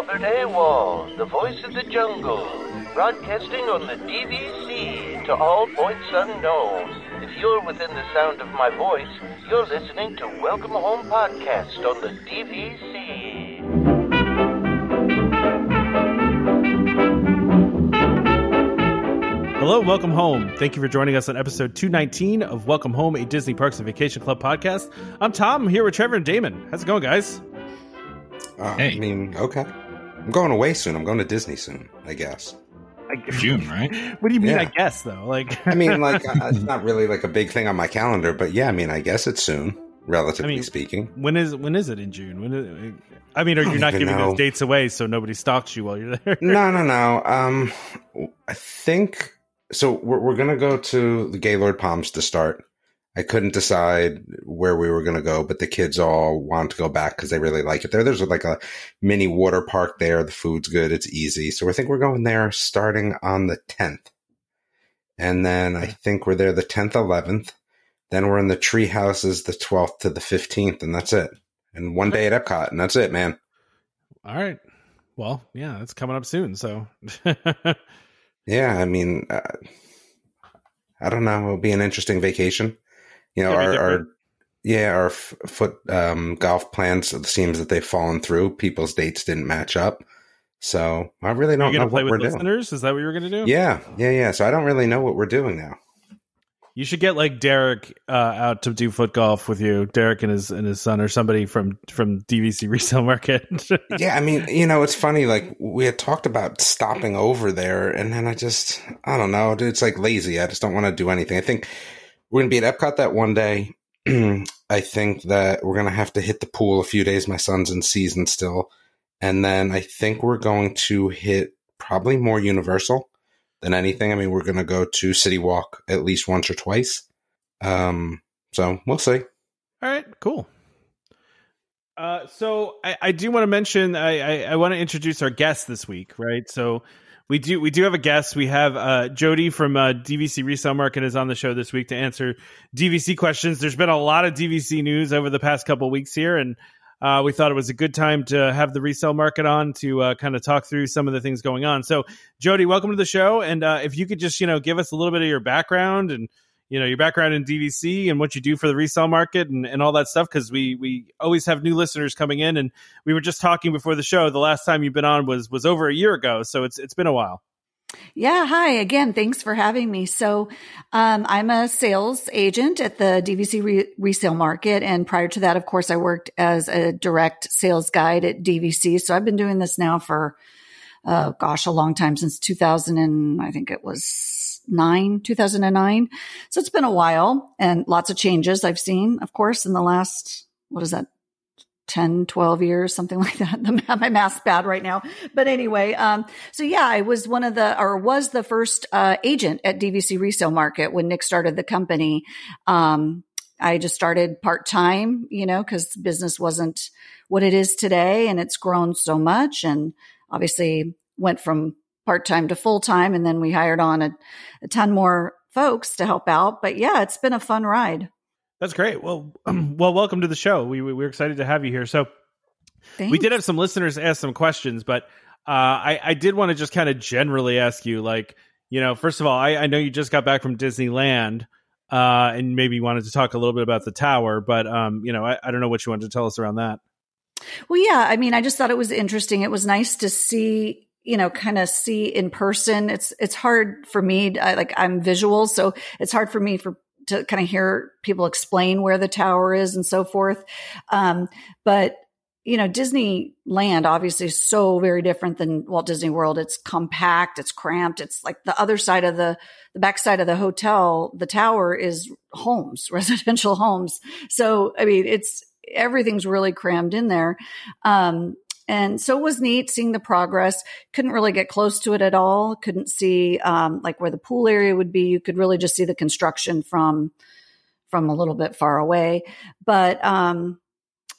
Albert Awol, the voice of the jungle, broadcasting on the DVC to all points unknown. If you're within the sound of my voice, you're listening to Welcome Home Podcast on the DVC. Hello, welcome home. Thank you for joining us on episode 219 of Welcome Home, a Disney Parks and Vacation Club podcast. I'm Tom. I'm here with Trevor and Damon. How's it going, guys? Hey. I mean, okay. I'm going away soon. I'm going to Disney soon, I guess. June, right? What do you mean, yeah. I guess, though? I mean, it's not really a big thing on my calendar, but yeah, I mean, I guess it's soon, relatively speaking. When is it in June? Are you not giving those dates away so nobody stalks you while you're there? No. I think... So we're going to go to the Gaylord Palms to start. I couldn't decide where we were going to go, but the kids all want to go back because they really like it there. There's a mini water park there. The food's good. It's easy. So I think we're going there starting on the 10th. And then I think we're there the 10th, 11th. Then we're in the tree houses the 12th to the 15th, and that's it. And one day at Epcot, and that's it, man. All right. Well, yeah, that's coming up soon, so... Yeah, I mean, I don't know. It'll be an interesting vacation. You know, our golf plans, it seems that they've fallen through. People's dates didn't match up. So I really don't know what we're doing. Listeners? Is that what you were going to do? Yeah. So I don't really know what we're doing now. You should get Derek out to do foot golf with you, Derek and his son, or somebody from DVC Resale Market. Yeah, I mean, it's funny. We had talked about stopping over there, and then I don't know. It's lazy. I just don't want to do anything. I think we're going to be at Epcot that one day. I think that we're going to have to hit the pool a few days. My son's in season still. And then I think we're going to hit probably more Universal than anything. I mean, we're going to go to City Walk at least once or twice. So we'll see. All right, cool. So I do want to mention, I want to introduce our guest this week, right? So we do have a guest. We have Jody from DVC Resale Market is on the show this week to answer DVC questions. There's been a lot of DVC news over the past couple of weeks here, and we thought it was a good time to have the resale market on to kind of talk through some of the things going on. So, Jody, welcome to the show. And if you could just, give us a little bit of your background and, your background in DVC and what you do for the resale market and all that stuff, because we always have new listeners coming in. And we were just talking before the show. The last time you've been on was over a year ago. So it's been a while. Yeah. Hi again. Thanks for having me. So, I'm a sales agent at the DVC resale market. And prior to that, of course, I worked as a direct sales guide at DVC. So I've been doing this now for, a long time, since 2009. So it's been a while and lots of changes I've seen, of course, in the last, 10, 12 years, something like that. My math's bad right now. But anyway, I was was the first agent at DVC Resale Market when Nick started the company. I just started part-time, because business wasn't what it is today, and it's grown so much, and obviously went from part-time to full-time, and then we hired on a ton more folks to help out. But yeah, it's been a fun ride. That's great. Well, welcome to the show. We're excited to have you here. So Thanks. We did have some listeners ask some questions, but I did want to just kind of generally ask you, first of all, I know you just got back from Disneyland and maybe wanted to talk a little bit about the tower, but, I don't know what you wanted to tell us around that. Well, yeah, I mean, I just thought it was interesting. It was nice to see, kind of see in person. It's hard for me. I'm visual, so it's hard for me to kind of hear people explain where the tower is and so forth. But Disneyland obviously is so very different than Walt Disney World. It's compact, it's cramped. It's like the other side of the backside of the hotel, the tower is homes, residential homes. So, I mean, everything's really crammed in there. And so it was neat seeing the progress. Couldn't really get close to it at all. Couldn't see where the pool area would be. You could really just see the construction from a little bit far away. But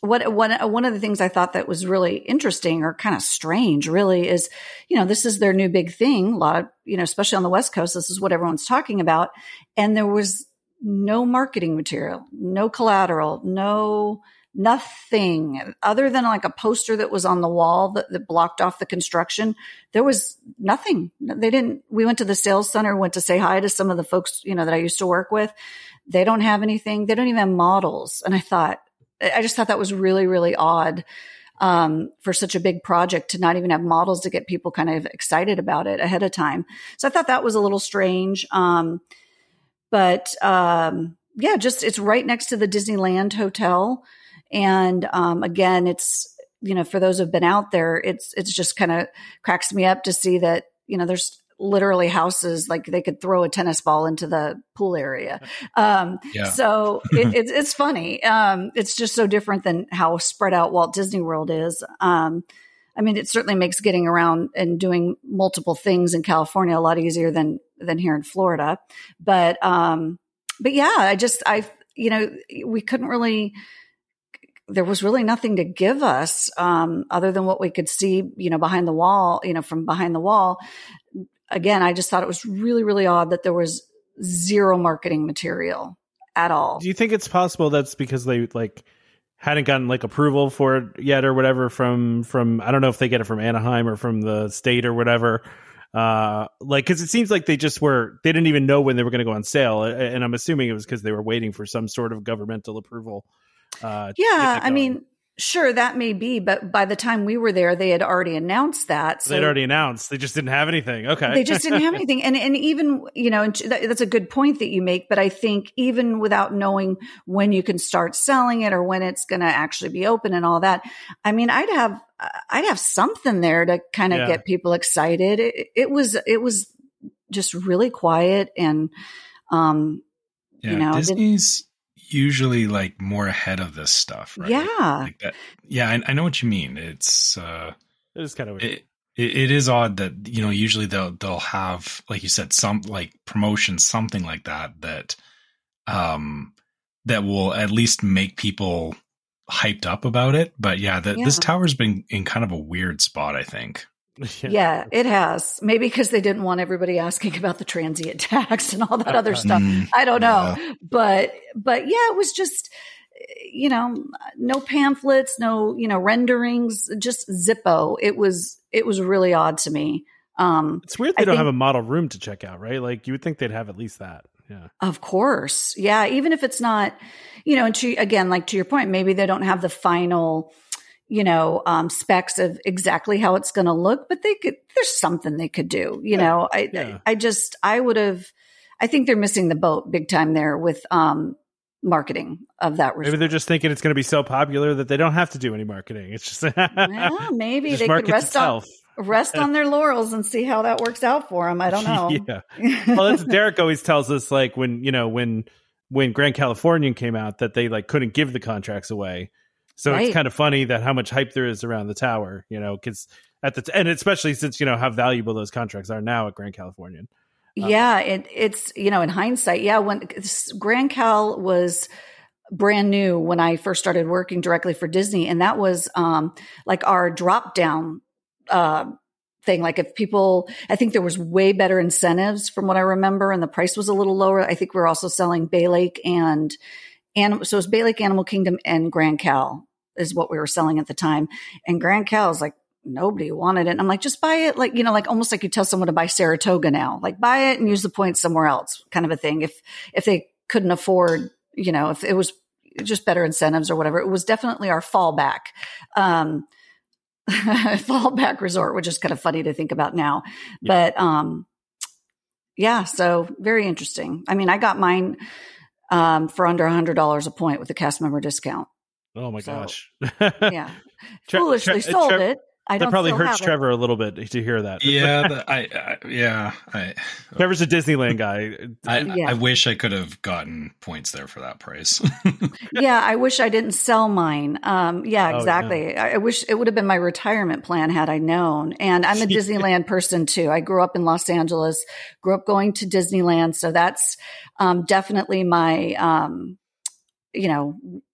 one of the things I thought that was really interesting, or kind of strange really, is, this is their new big thing. A lot of, especially on the West Coast, this is what everyone's talking about. And there was no marketing material, no collateral, no nothing other than like a poster that was on the wall that blocked off the construction. There was nothing. We went to the sales center, went to say hi to some of the folks, that I used to work with. They don't have anything. They don't even have models. And I just thought that was really, really odd. For such a big project to not even have models to get people kind of excited about it ahead of time. So I thought that was a little strange. It's right next to the Disneyland Hotel. And, again, it's, for those who've been out there, it's just kind of cracks me up to see that, there's literally houses, like they could throw a tennis ball into the pool area. So it's funny. It's just so different than how spread out Walt Disney World is. It certainly makes getting around and doing multiple things in California a lot easier than here in Florida. We couldn't really, there was really nothing to give us, other than what we could see, behind the wall, from behind the wall. Again, I just thought it was really, really odd that there was zero marketing material at all. Do you think it's possible that's because they hadn't gotten approval for it yet or whatever from I don't know if they get it from Anaheim or from the state or whatever. Because it seems like they didn't even know when they were going to go on sale. And I'm assuming it was because they were waiting for some sort of governmental approval. Sure, that may be, but by the time we were there, they had already announced that. So they'd already announced. They just didn't have anything. Okay. They just didn't have anything. And even, that's a good point that you make, but I think even without knowing when you can start selling it or when it's going to actually be open and all that, I'd have something there to kind of get people excited. It was just really quiet and, Disney's usually more ahead of this stuff, right? I know what you mean. It's it is kind of weird. It is odd that usually they'll have, like you said, some promotion, something like that will at least make people hyped up about it. But this tower's been in kind of a weird spot, I think. Yeah, it has. Maybe because they didn't want everybody asking about the transient tax and all that other stuff. I don't know. Yeah. But it was just, no pamphlets, no, renderings, just Zippo. It was really odd to me. It's weird they don't have a model room to check out, right? You would think they'd have at least that. Yeah. Of course. Yeah. Even if it's not, and to your point, maybe they don't have the final specs of exactly how it's going to look, but there's something they could do, know, I think they're missing the boat big time there with, marketing of that resort. Maybe they're just thinking it's going to be so popular that they don't have to do any marketing. It's just, maybe they could rest on their laurels and see how that works out for them. I don't know. Yeah. Well, that's Derek always tells us, when Grand Californian came out that they couldn't give the contracts away. So right. It's kind of funny that how much hype there is around the tower, because and especially since, how valuable those contracts are now at Grand Californian. It's, in hindsight. Yeah. When Grand Cal was brand new, when I first started working directly for Disney, and that was our drop down thing. If people, I think there was way better incentives from what I remember, and the price was a little lower. I think we were also selling Bay Lake so it's Bay Lake, Animal Kingdom, and Grand Cal is what we were selling at the time. And Grand Cal is nobody wanted it. And I'm just buy it. Almost like you tell someone to buy Saratoga now, buy it and use the points somewhere else kind of a thing. If they couldn't afford, if it was just better incentives or whatever, it was definitely our fallback, fallback resort, which is kind of funny to think about now, but, so very interesting. I got mine, for under $100 a point with a cast member discount. Oh my gosh. Yeah. Foolishly sold it. That probably hurts Trevor a little bit to hear that. Yeah. Trevor's a Disneyland guy. I wish I could have gotten points there for that price. Yeah. I wish I didn't sell mine. Exactly. Yeah. I wish it would have been my retirement plan had I known. And I'm a Disneyland person too. I grew up in Los Angeles, grew up going to Disneyland. So that's definitely my,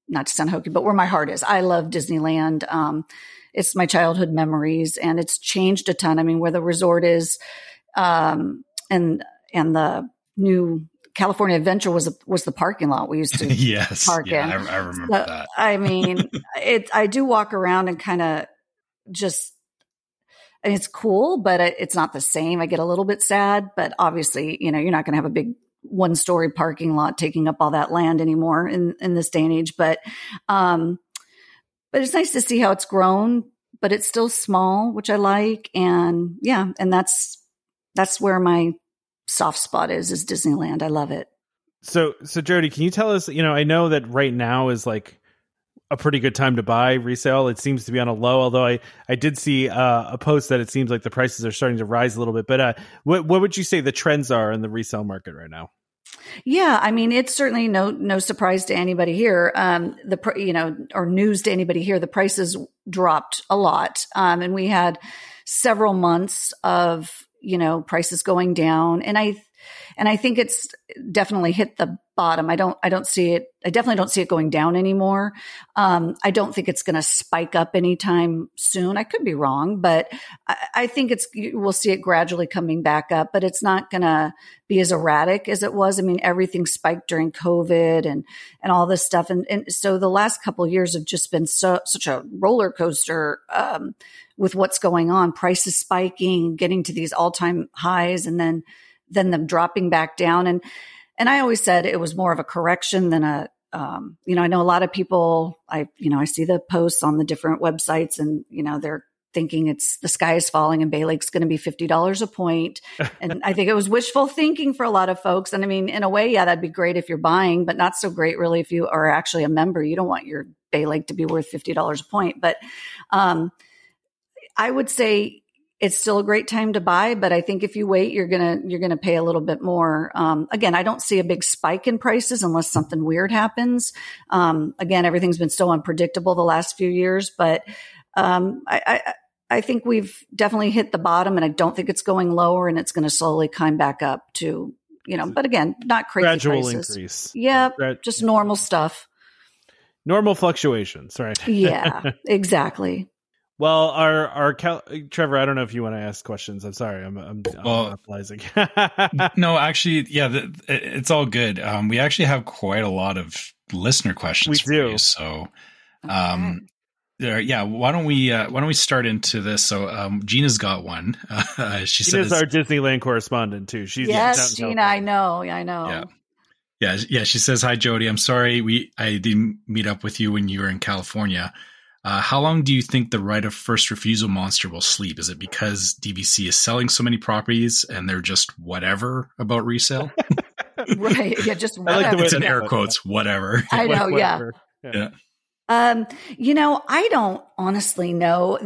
not to sound hokey, but where my heart is. I love Disneyland. It's my childhood memories, and it's changed a ton. Where the resort is, and the new California Adventure was the parking lot we used to park in. I remember that. I mean, I do walk around and kind of just, and it's cool, but it's not the same. I get a little bit sad, but obviously, you know, you're not going to have a big one-story parking lot taking up all that land anymore in this day and age. But it's nice to see how it's grown, but it's still small, which I like. And yeah, and that's where my soft spot is Disneyland. I love it. So Jody, can you tell us, you know, I know that right now is like a pretty good time to buy resale. It seems to be on a low, although I did see a post that it seems like the prices are starting to rise a little bit, but what would you say the trends are in the resale market right now? Yeah. I mean, it's certainly no surprise to anybody here. Or news to anybody here, the prices dropped a lot. And we had several months of, you know, prices going down. And I think it's definitely hit the bottom. I definitely don't see it going down anymore. I don't think it's going to spike up anytime soon. I could be wrong, but I think we'll see it gradually coming back up, but it's not going to be as erratic as it was. I mean, everything spiked during COVID and all this stuff. And so the last couple of years have just been such a roller coaster, with what's going on, prices spiking, getting to these all-time highs, and then them dropping back down. And I always said it was more of a correction than I know a lot of people, I see the posts on the different websites and, you know, they're thinking it's the sky is falling and Bay Lake's going to be $50 a point. And I think it was wishful thinking for a lot of folks. And I mean, in a way, yeah, that'd be great if you're buying, but not so great really if you are actually a member. You don't want your Bay Lake to be worth $50 a point. But I would say, it's still a great time to buy, but I think if you wait, you're going to pay a little bit more. Again, I don't see a big spike in prices unless something weird happens. Again, everything's been so unpredictable the last few years, but, I think we've definitely hit the bottom, and I don't think it's going lower, and it's going to slowly climb back up to, you know, but again, not crazy gradual prices. Increase. Yeah. Just normal stuff. Normal fluctuations, right? Yeah, exactly. Well, our Trevor, I don't know if you want to ask questions. I'm sorry, I'm analyzing. No, actually, yeah, it's all good. We actually have quite a lot of listener questions for you. So, why don't we start into this? So, Gina's got one. Gina's our Disneyland correspondent too. Gina, I know. Yeah. She says, "Hi, Jody. I'm sorry I didn't meet up with you when you were in California." How long do you think the right of first refusal monster will sleep? Is it because DVC is selling so many properties and they're just whatever about resale? Right. Yeah, just whatever. I like the way it's in air quotes, whatever. I know, whatever. Yeah. You know, I don't honestly know.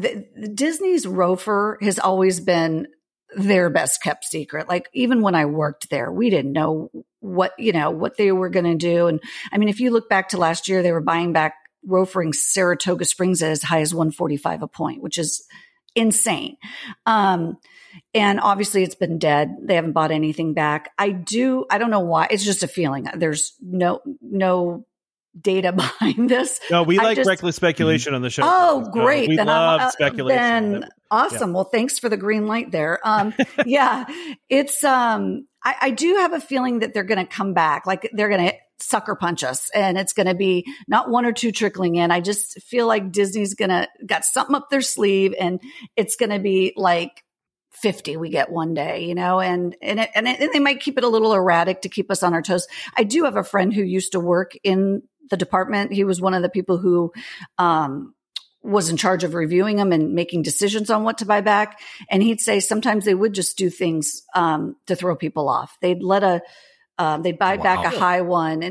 Disney's ROFR has always been their best kept secret. Like, even when I worked there, we didn't know what they were going to do. And I mean, if you look back to last year, they were buying back ROFRing Saratoga Springs at as high as 145 a point, which is insane. And obviously it's been dead. They haven't bought anything back. I don't know why. It's just a feeling. There's no data behind this. No, we like reckless speculation on the show. Oh, great. We love speculation. Then awesome. Yeah. Well, thanks for the green light there. Yeah, it's, I do have a feeling that they're going to come back. Like, they're going to sucker punch us, and it's going to be not one or two trickling in. I just feel like Disney's got something up their sleeve, and it's going to be like 50 we get one day, you know, and they might keep it a little erratic to keep us on our toes. I do have a friend who used to work in the department. He was one of the people who, was in charge of reviewing them and making decisions on what to buy back. And he'd say sometimes they would just do things, to throw people off. They'd let they'd buy back a high one,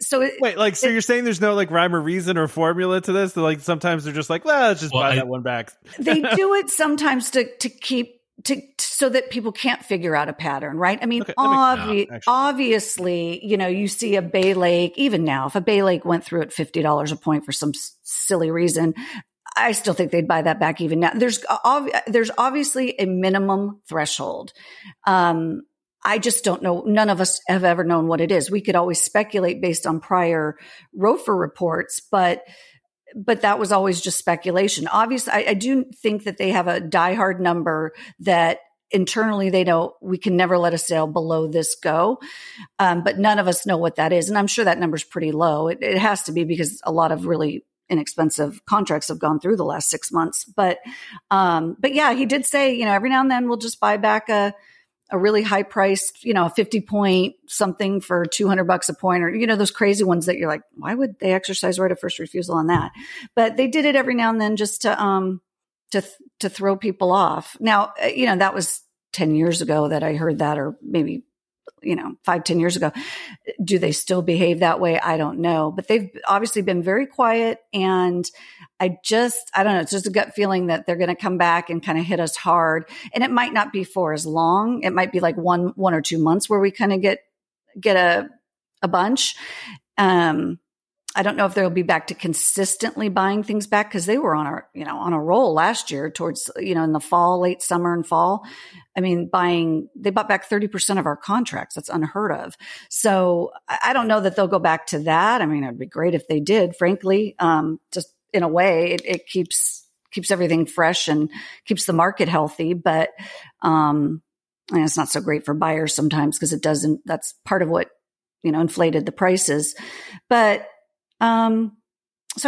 so you're saying there's no like rhyme or reason or formula to this? That, like, sometimes they're just like, let's just buy that one back. They do it sometimes to keep so that people can't figure out a pattern, right? I mean, okay, obviously, you know, you see a Bay Lake, even now, if a Bay Lake went through at $50 a point for some silly reason, I still think they'd buy that back even now. There's obviously a minimum threshold. I just don't know. None of us have ever known what it is. We could always speculate based on prior ROFR reports, but that was always just speculation. Obviously, I do think that they have a diehard number that internally they know we can never let a sale below this go. But none of us know what that is. And I'm sure that number's pretty low. It has to be because a lot of really inexpensive contracts have gone through the last 6 months. But yeah, he did say, you know, every now and then we'll just buy back a really high priced, you know, a 50 point something for $200 a point, or, you know, those crazy ones that you're like, why would they exercise right of first refusal on that? But they did it every now and then just to throw people off. Now, you know, that was 10 years ago that I heard that, or maybe, you know, 5-10 years ago. Do they still behave that way? I don't know, but they've obviously been very quiet. And I don't know, it's just a gut feeling that they're going to come back and kind of hit us hard. And it might not be for as long. It might be like one or two months where we kind of get a bunch. I don't know if they'll be back to consistently buying things back, because they were on a roll last year towards, you know, in the fall, late summer and fall. I mean, they bought back 30% of our contracts. That's unheard of. So I don't know that they'll go back to that. I mean, it'd be great if they did, frankly. Just in a way, it keeps everything fresh and keeps the market healthy. But and it's not so great for buyers sometimes, because it doesn't. That's part of what, you know, inflated the prices, but. So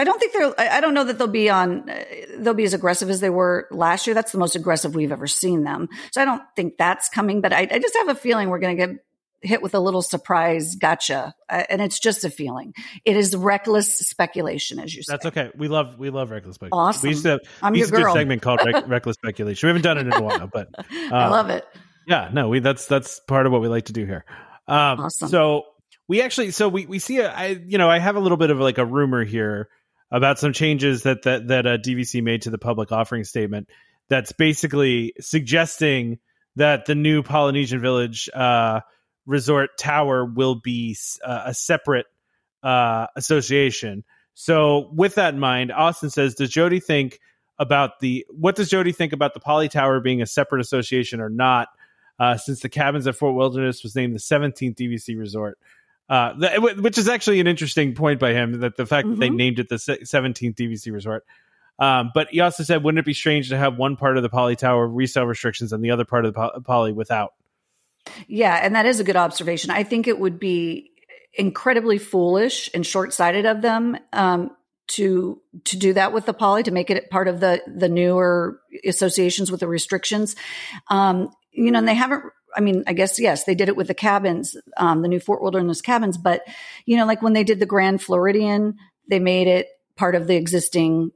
I don't think I don't know that they'll be as aggressive as they were last year. That's the most aggressive we've ever seen them. So I don't think that's coming, but I just have a feeling we're going to get hit with a little surprise gotcha. And it's just a feeling. It is reckless speculation, as you said. That's okay. We love reckless speculation. Awesome. We used to do a segment called reckless speculation. We haven't done it in a while, but I love it. Yeah, no, that's part of what we like to do here. Awesome. So, We see I have a little bit of like a rumor here about some changes that DVC made to the public offering statement. That's basically suggesting that the new Polynesian Village Resort Tower will be a separate association. So with that in mind, Austin says, does Jody think about the Poly Tower being a separate association or not? Since the cabins at Fort Wilderness was named the 17th DVC Resort. Which is actually an interesting point by him, that the fact that they named it the 17th DVC Resort. But he also said, wouldn't it be strange to have one part of the Poly Tower resale restrictions and the other part of the Poly without? Yeah, and that is a good observation. I think it would be incredibly foolish and short-sighted of them to do that with the Poly, to make it part of the newer associations with the restrictions. You know, and they haven't. I mean, I guess, yes, they did it with the cabins, the new Fort Wilderness cabins. But, you know, like when they did the Grand Floridian, they made it part of the existing,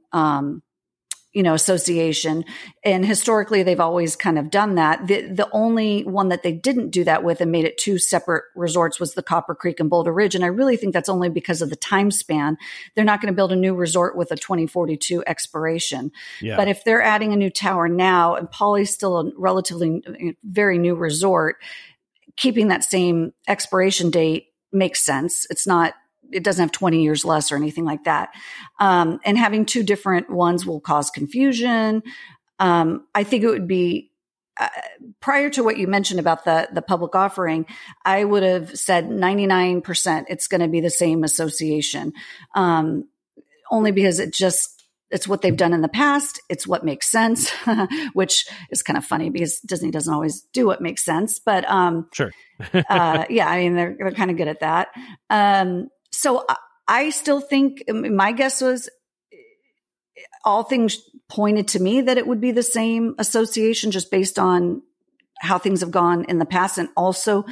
you know, association. And historically, they've always kind of done that. The only one that they didn't do that with and made it two separate resorts was the Copper Creek and Boulder Ridge. And I really think that's only because of the time span. They're not going to build a new resort with a 2042 expiration. Yeah. But if they're adding a new tower now, and Poly's still a relatively very new resort, keeping that same expiration date makes sense. It doesn't have 20 years less or anything like that. And having two different ones will cause confusion. I think it would be, prior to what you mentioned about the public offering, I would have said 99% it's going to be the same association. Only because it's what they've done in the past. It's what makes sense, which is kind of funny because Disney doesn't always do what makes sense, but, sure. Yeah, I mean, they're kind of good at that. So I still think my guess was all things pointed to me that it would be the same association, just based on how things have gone in the past, and also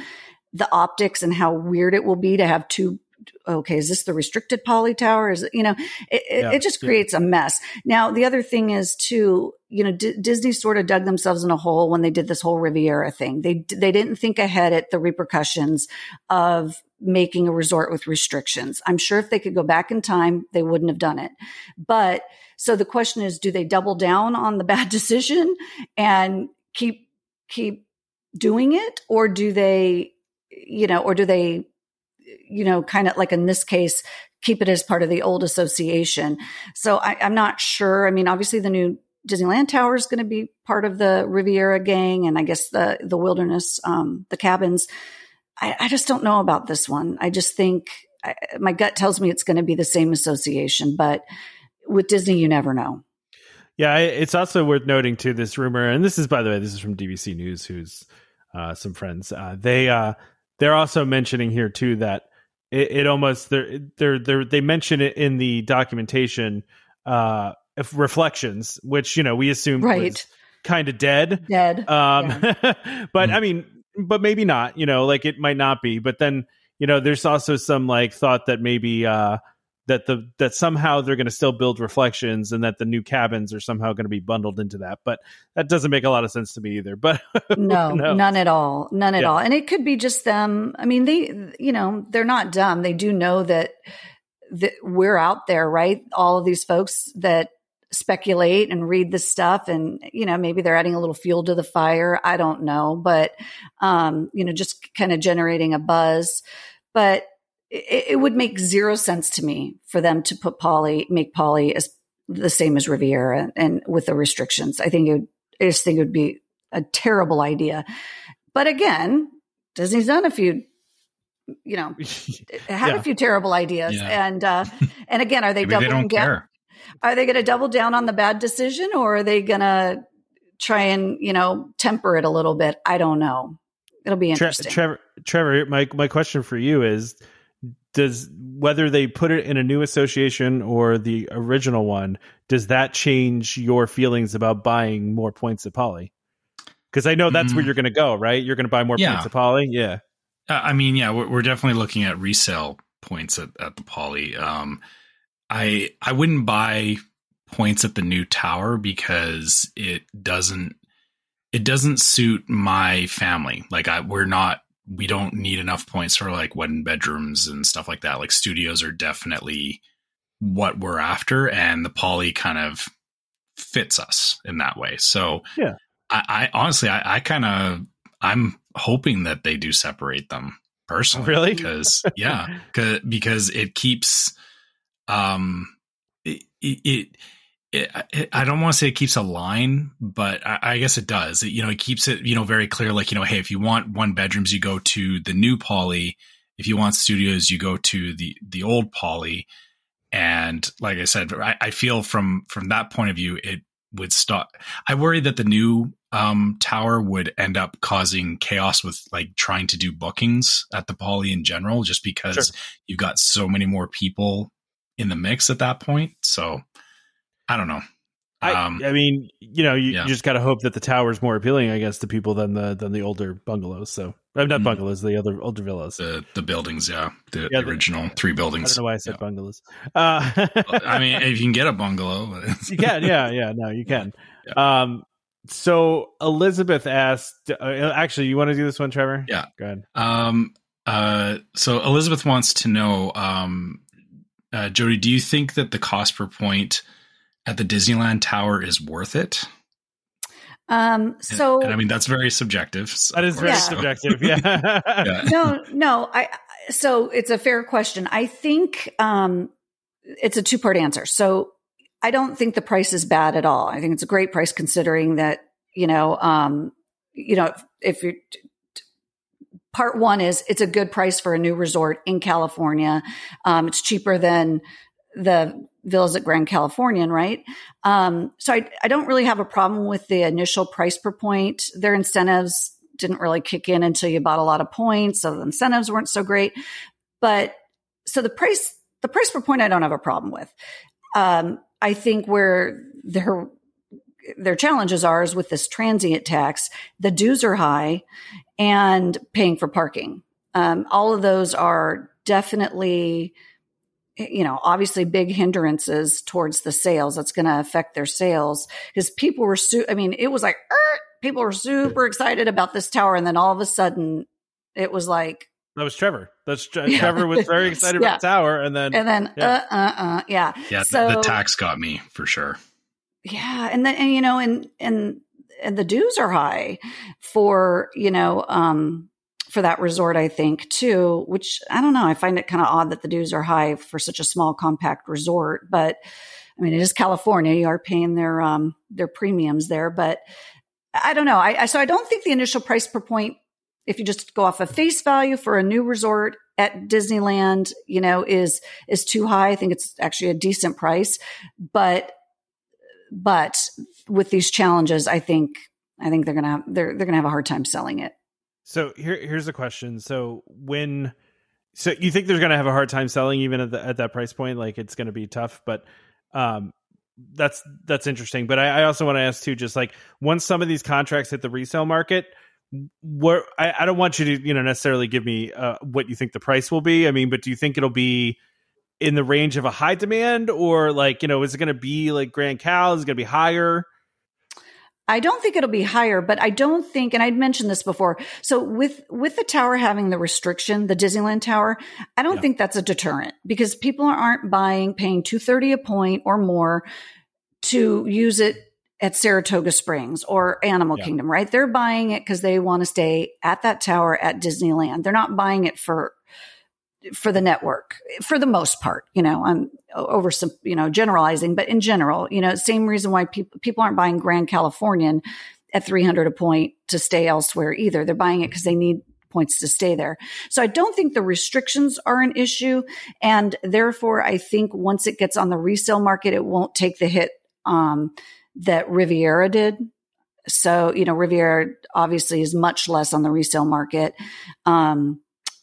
the optics and how weird it will be to have two. Okay, is this the restricted Poly Tower? Is it, you know, it just creates a mess. Now, the other thing is too, you know, Disney sort of dug themselves in a hole when they did this whole Riviera thing. They didn't think ahead at the repercussions of making a resort with restrictions. I'm sure if they could go back in time, they wouldn't have done it. But so the question is, do they double down on the bad decision and keep doing it, or do they you know, kind of like in this case, keep it as part of the old association? So I'm not sure. I mean, obviously the new Disneyland Tower is going to be part of the Riviera gang, and I guess the Wilderness, the cabins. I just don't know about this one. I just think my gut tells me it's going to be the same association, but with Disney, you never know. Yeah, it's also worth noting too, this rumor, and this is, by the way, this is from DVC News, who's some friends. They're also mentioning here too that it almost they mention it in the documentation of Reflections, which, you know, we assumed was kind of dead. But I mean, but maybe not, you know, like it might not be. But then, you know, there's also some like thought that maybe that somehow they're going to still build Reflections, and that the new cabins are somehow going to be bundled into that. But that doesn't make a lot of sense to me either. But no, none at all. None at all. And it could be just them. I mean, they, you know, they're not dumb. They do know that we're out there, right? All of these folks that speculate and read this stuff, and, you know, maybe they're adding a little fuel to the fire. I don't know, but, you know, just kind of generating a buzz. But it would make zero sense to me for them to make Polly as the same as Riviera, and with the restrictions. I just think it would be a terrible idea. But again, Disney's done a few, you know, had a few terrible ideas. Yeah. And again, are they doubling down? Are they going to double down on the bad decision, or are they going to try and, you know, temper it a little bit? I don't know. It'll be interesting. Trevor, my question for you is, does whether they put it in a new association or the original one, does that change your feelings about buying more points at Poly? Because I know that's where you're going to go, right? You're going to buy more points at Poly. Yeah. I mean, yeah, we're definitely looking at resale points at the Poly. I wouldn't buy points at the new tower because it doesn't suit my family. Like we don't need enough points for like wedding bedrooms and stuff like that. Like studios are definitely what we're after, and the Poly kind of fits us in that way. So yeah, I'm hoping that they do separate them personally. Really? Because because it keeps, I don't want to say it keeps a line, but I guess it does. It, you know, it keeps it, you know, very clear. Like, you know, hey, if you want one bedrooms, you go to the new Poly. If you want studios, you go to the old Poly. And like I said, I feel from that point of view, it would stop. I worry that the new tower would end up causing chaos with like trying to do bookings at the Poly in general, just because you've got so many more people in the mix at that point. So I don't know. I mean, you know, you just got to hope that the tower is more appealing, I guess, to people than the older bungalows. So not bungalows, the other older villas, the buildings. Yeah. The original three buildings. I don't know why I said bungalows. I mean, if you can get a bungalow, you can. Yeah. No, you can. Yeah. So Elizabeth asked, actually, you want to do this one, Trevor? Yeah. Go ahead. So Elizabeth wants to know, Jody, do you think that the cost per point at the Disneyland Tower is worth it? So, and I mean, that's very subjective. That is very subjective. Yeah. No. So it's a fair question. I think it's a two-part answer. So I don't think the price is bad at all. I think it's a great price, considering that, you know, if you're part one is it's a good price for a new resort in California. It's cheaper than the Villas at Grand Californian, right? So I don't really have a problem with the initial price per point. Their incentives didn't really kick in until you bought a lot of points, so the incentives weren't so great. But so the price per point, I don't have a problem with. I think where their challenges are is with this transient tax. The dues are high, and paying for parking. All of those are definitely, you know, obviously big hindrances towards the sales. That's going to affect their sales, because people were, it was like, people were super excited about this tower. And then all of a sudden it was like, that was Trevor. Trevor was very excited about the tower. And then, Yeah. So the tax got me for sure. Yeah. And then, and you know, and the dues are high for, you know, for that resort, I think too, which I don't know. I find it kind of odd that the dues are high for such a small compact resort, but I mean, it is California. You are paying their premiums there, but I don't know. So I don't think the initial price per point, if you just go off of face value for a new resort at Disneyland, you know, is too high. I think it's actually a decent price, but But with these challenges, I think they're gonna have a hard time selling it. So here's a question. So you think they're gonna have a hard time selling even at that price point? Like it's gonna be tough, but that's interesting. But I also want to ask too, just like once some of these contracts hit the resale market, where I don't want you to necessarily give me what you think the price will be. I mean, but do you think it'll be in the range of a high demand, or like, is it going to be like Grand Cal? Is it going to be higher? I don't think it'll be higher, but I don't think, and I'd mentioned this before. So with the tower having the restriction, the Disneyland Tower, I don't think that's a deterrent, because people aren't paying $230 a point or more to use it at Saratoga Springs or Animal Kingdom, right? They're buying it because they want to stay at that tower at Disneyland. They're not buying it for the network, for the most part. I'm over some, generalizing, but in general, same reason why people aren't buying Grand Californian at $300 a point to stay elsewhere either. They're buying it because they need points to stay there. So I don't think the restrictions are an issue. And therefore, I think once it gets on the resale market, it won't take the hit that Riviera did. So, Riviera obviously is much less on the resale market.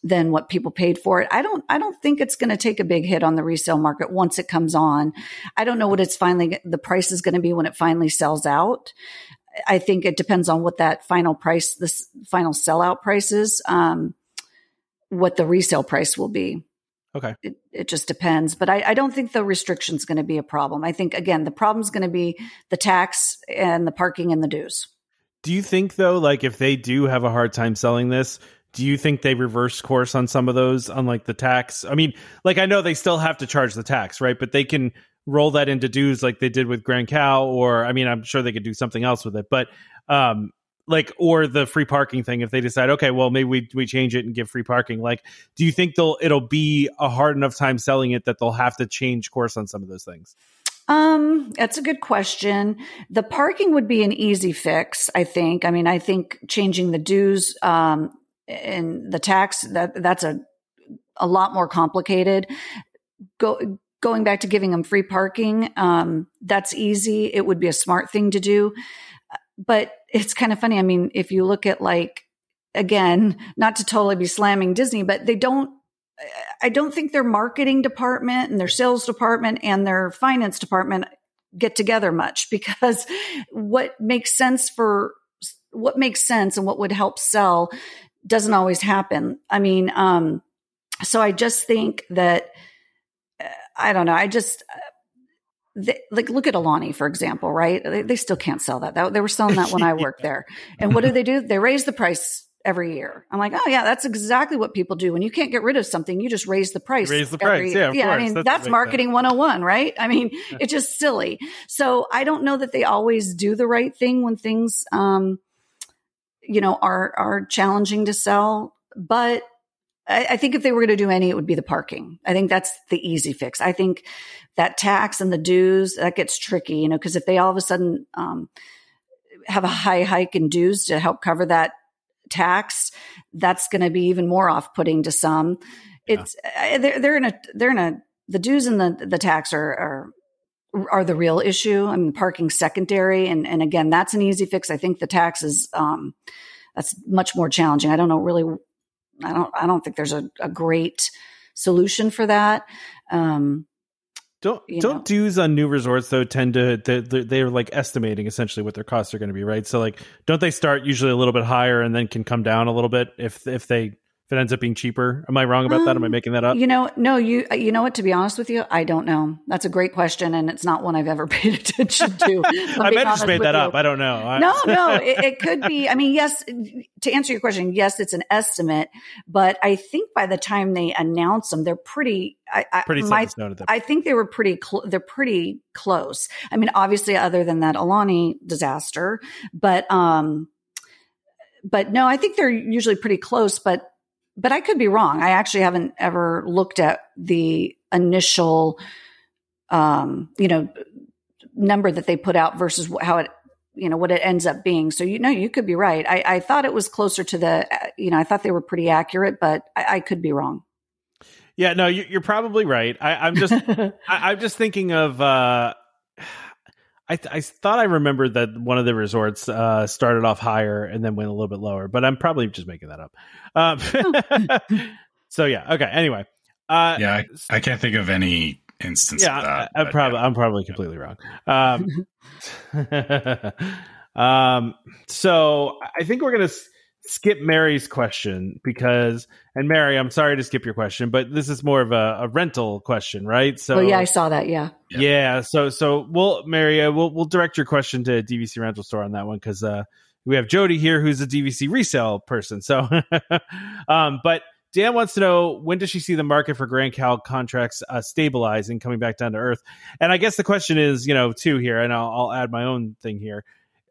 Than what people paid for it. I don't think it's going to take a big hit on the resale market once it comes on. I don't know what the price is going to be when it finally sells out. I think it depends on what that final price, this final sellout price is, what the resale price will be. Okay. It just depends, but I don't think the restriction's going to be a problem. I think again, the problem's going to be the tax and the parking and the dues. Do you think though, like if they do have a hard time selling this, do you think they reverse course on some of those, on like the tax? I mean, like I know they still have to charge the tax, right? But they can roll that into dues like they did with Grand Cal, or I mean, I'm sure they could do something else with it. But or the free parking thing, if they decide, okay, well, maybe we change it and give free parking. Like, do you think it'll be a hard enough time selling it that they'll have to change course on some of those things? That's a good question. The parking would be an easy fix, I think. I mean, I think changing the dues, and the tax, that's a lot more complicated. Going back to giving them free parking, that's easy. It would be a smart thing to do. But it's kind of funny. I mean, if you look at like, again, not to totally be slamming Disney, but I don't think their marketing department and their sales department and their finance department get together much, because what makes sense and what would help sell doesn't always happen. I mean, so I just think that, I don't know. I just, look at Alani, for example, right? They still can't sell that. They were selling that when I worked there. And what do? They raise the price every year. I'm like, oh yeah, that's exactly what people do. When you can't get rid of something, you just raise the price. Raise the price. Yeah, of course. I mean, that's marketing 101, right? I mean, it's just silly. So I don't know that they always do the right thing when things, are challenging to sell. But I think if they were going to do any, it would be the parking. I think that's the easy fix. I think that tax and the dues, that gets tricky, because if they all of a sudden have a high hike in dues to help cover that tax, that's going to be even more off-putting to some. Yeah. It's the dues and the tax are the real issue. I mean, parking's secondary. And again, that's an easy fix. I think the tax is, that's much more challenging. I don't know really. I don't think there's a great solution for that. Don't dues on new resorts though tend to, they're like estimating essentially what their costs are going to be. Right. So like, don't they start usually a little bit higher and then can come down a little bit if it ends up being cheaper? Am I wrong about that? Am I making that up? No, you know what, to be honest with you, I don't know. That's a great question. And it's not one I've ever paid attention to. I might have just made that up. I don't know. No, it could be. I mean, yes, to answer your question, yes, it's an estimate, but I think by the time they announce them, they're I think they were they're pretty close. I mean, obviously other than that Alani disaster, but no, I think they're usually pretty close, but I could be wrong. I actually haven't ever looked at the initial, number that they put out versus how it, what it ends up being. So, you could be right. I thought it was closer to I thought they were pretty accurate, but I could be wrong. Yeah, no, you're probably right. I'm just thinking of, I thought I remembered that one of the resorts started off higher and then went a little bit lower, but I'm probably just making that up. So yeah, okay. Anyway, yeah, I can't think of any instance of that. I'm probably completely wrong. So I think we're gonna skip Mary's question because Mary, I'm sorry to skip your question, but this is more of a rental question, right? So I saw that. Yeah. So we'll, Mary, we'll direct your question to DVC Rental Store on that one. Cause, we have Jody here, who's a DVC resale person. So, but Dan wants to know, when does she see the market for Grand Cal contracts stabilizing, coming back down to earth? And I guess the question is, too, here, and I'll add my own thing here.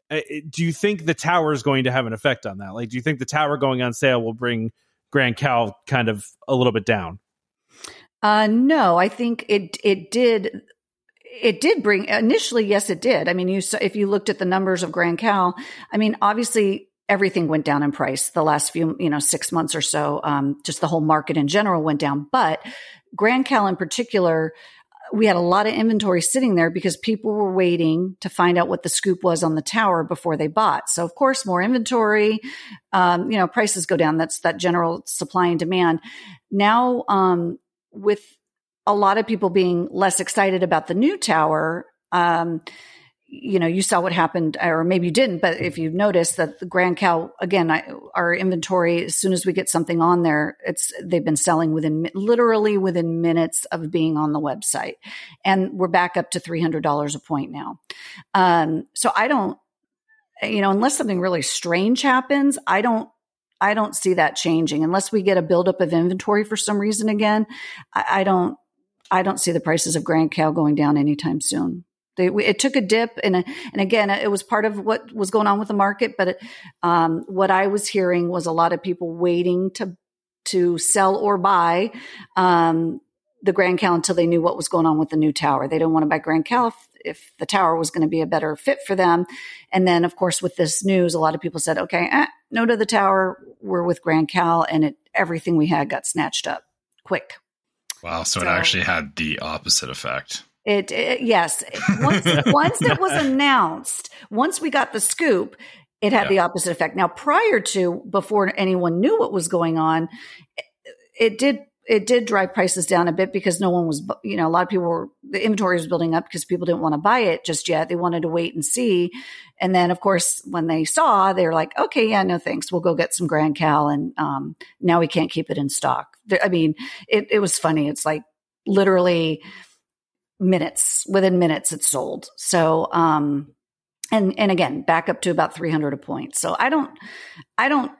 Do you think the tower is going to have an effect on that? Like, do you think the tower going on sale will bring Grand Cal kind of a little bit down? No, I think it did. It did bring initially. Yes, it did. I mean, if you looked at the numbers of Grand Cal, I mean, obviously everything went down in price the last few, 6 months or so. Just the whole market in general went down, but Grand Cal in particular, we had a lot of inventory sitting there because people were waiting to find out what the scoop was on the tower before they bought. So of course, more inventory, prices go down. That's that general supply and demand. Now, with a lot of people being less excited about the new tower, you saw what happened, or maybe you didn't, but if you noticed that the Grand Cal, again, our inventory, as soon as we get something on there, they've been selling within minutes of being on the website, and we're back up to $300 a point now. So I don't, unless something really strange happens, I don't see that changing unless we get a buildup of inventory for some reason. Again, I don't see the prices of Grand Cal going down anytime soon. It took a dip, and again, it was part of what was going on with the market. But what I was hearing was a lot of people waiting to sell or buy the Grand Cal until they knew what was going on with the new tower. They didn't want to buy Grand Cal if the tower was going to be a better fit for them. And then, of course, with this news, a lot of people said, "Okay, no to the tower. We're with Grand Cal," and everything we had got snatched up quick. Wow! So it actually had the opposite effect. Yes. Once it was announced, once we got the scoop, it had the opposite effect. Now, before anyone knew what was going on, it did drive prices down a bit because no one was, a lot of people the inventory was building up because people didn't want to buy it just yet. They wanted to wait and see. And then, of course, when they saw, they were like, okay, yeah, no thanks. We'll go get some Grand Cal. And now we can't keep it in stock. It was funny. It's like literally within minutes it's sold. So and again, back up to about 300 a point. So I don't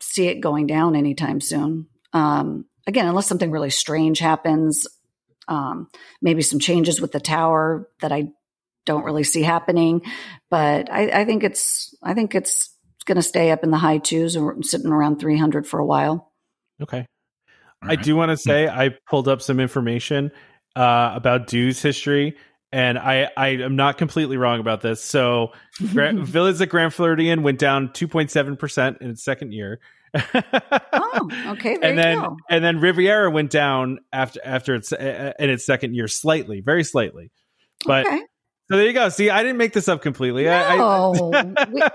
see it going down anytime soon, again, unless something really strange happens, maybe some changes with the tower that I don't really see happening. But I think it's gonna stay up in the high twos and sitting around 300 for a while. Okay. All right. I do want to say I pulled up some information about dues history, and I am not completely wrong about this. So Villas at Grand Floridian went down 2.7% in its second year. Oh, okay. And then Riviera went down after its in its second year slightly, very slightly. But okay. So there you go. See, I didn't make this up completely. No,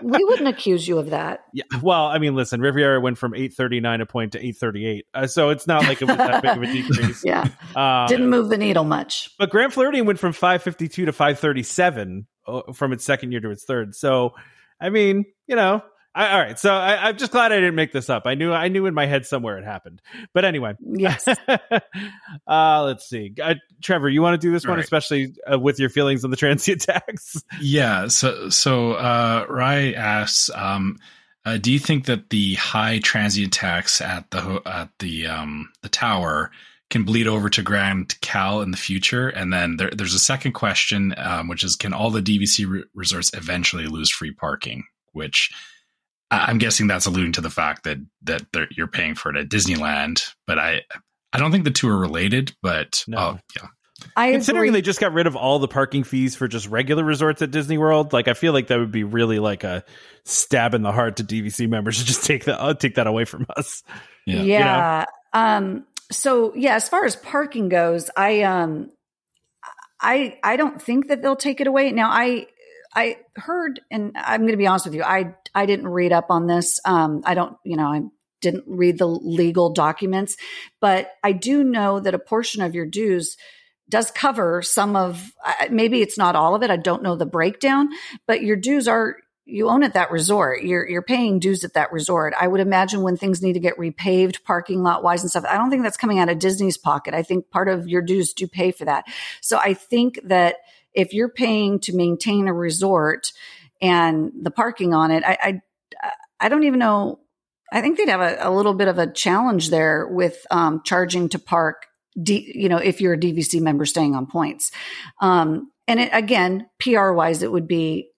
we wouldn't accuse you of that. Yeah. Well, I mean, listen, Riviera went from 839 a point to 838. So it's not like it was that big of a decrease. Yeah. Didn't move the needle much. But Grand Floridian went from 552 to 537 from its second year to its third. So, I mean, all right. So I'm just glad I didn't make this up. I knew in my head somewhere it happened. But anyway. Yes. Let's see. Trevor, you want to do this one, right, especially with your feelings on the transient tax? Yeah. So Rai asks, do you think that the high transient tax at the tower can bleed over to Grand Cal in the future? And then there's a second question, which is, can all the DVC resorts eventually lose free parking? Which I'm guessing that's alluding to the fact that you're paying for it at Disneyland, but I don't think the two are related, but no. Oh, yeah. Considering they just got rid of all the parking fees for just regular resorts at Disney World, like I feel like that would be really like a stab in the heart to DVC members to just take that away from us. Yeah. Yeah. So yeah, as far as parking goes, I don't think that they'll take it away. Now, I heard, and I'm going to be honest with you, I didn't read up on this. I didn't read the legal documents, but I do know that a portion of your dues does cover some of, maybe it's not all of it. I don't know the breakdown, but your dues are, you own at that resort. You're paying dues at that resort. I would imagine when things need to get repaved parking lot wise and stuff, I don't think that's coming out of Disney's pocket. I think part of your dues do pay for that. So I think that if you're paying to maintain a resort and the parking on it, I don't even know. I think they'd have a little bit of a challenge there with charging to park, if you're a DVC member staying on points. And PR wise, it would be,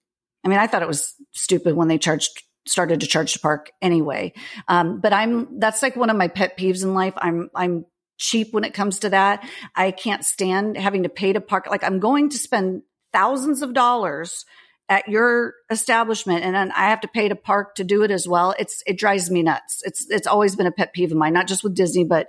I thought it was stupid when they started to charge to park anyway. That's like one of my pet peeves in life. I'm cheap when it comes to that. I can't stand having to pay to park. Like, I'm going to spend thousands of dollars at your establishment, and then I have to pay to park to do it as well. It drives me nuts. It's always been a pet peeve of mine, not just with Disney, but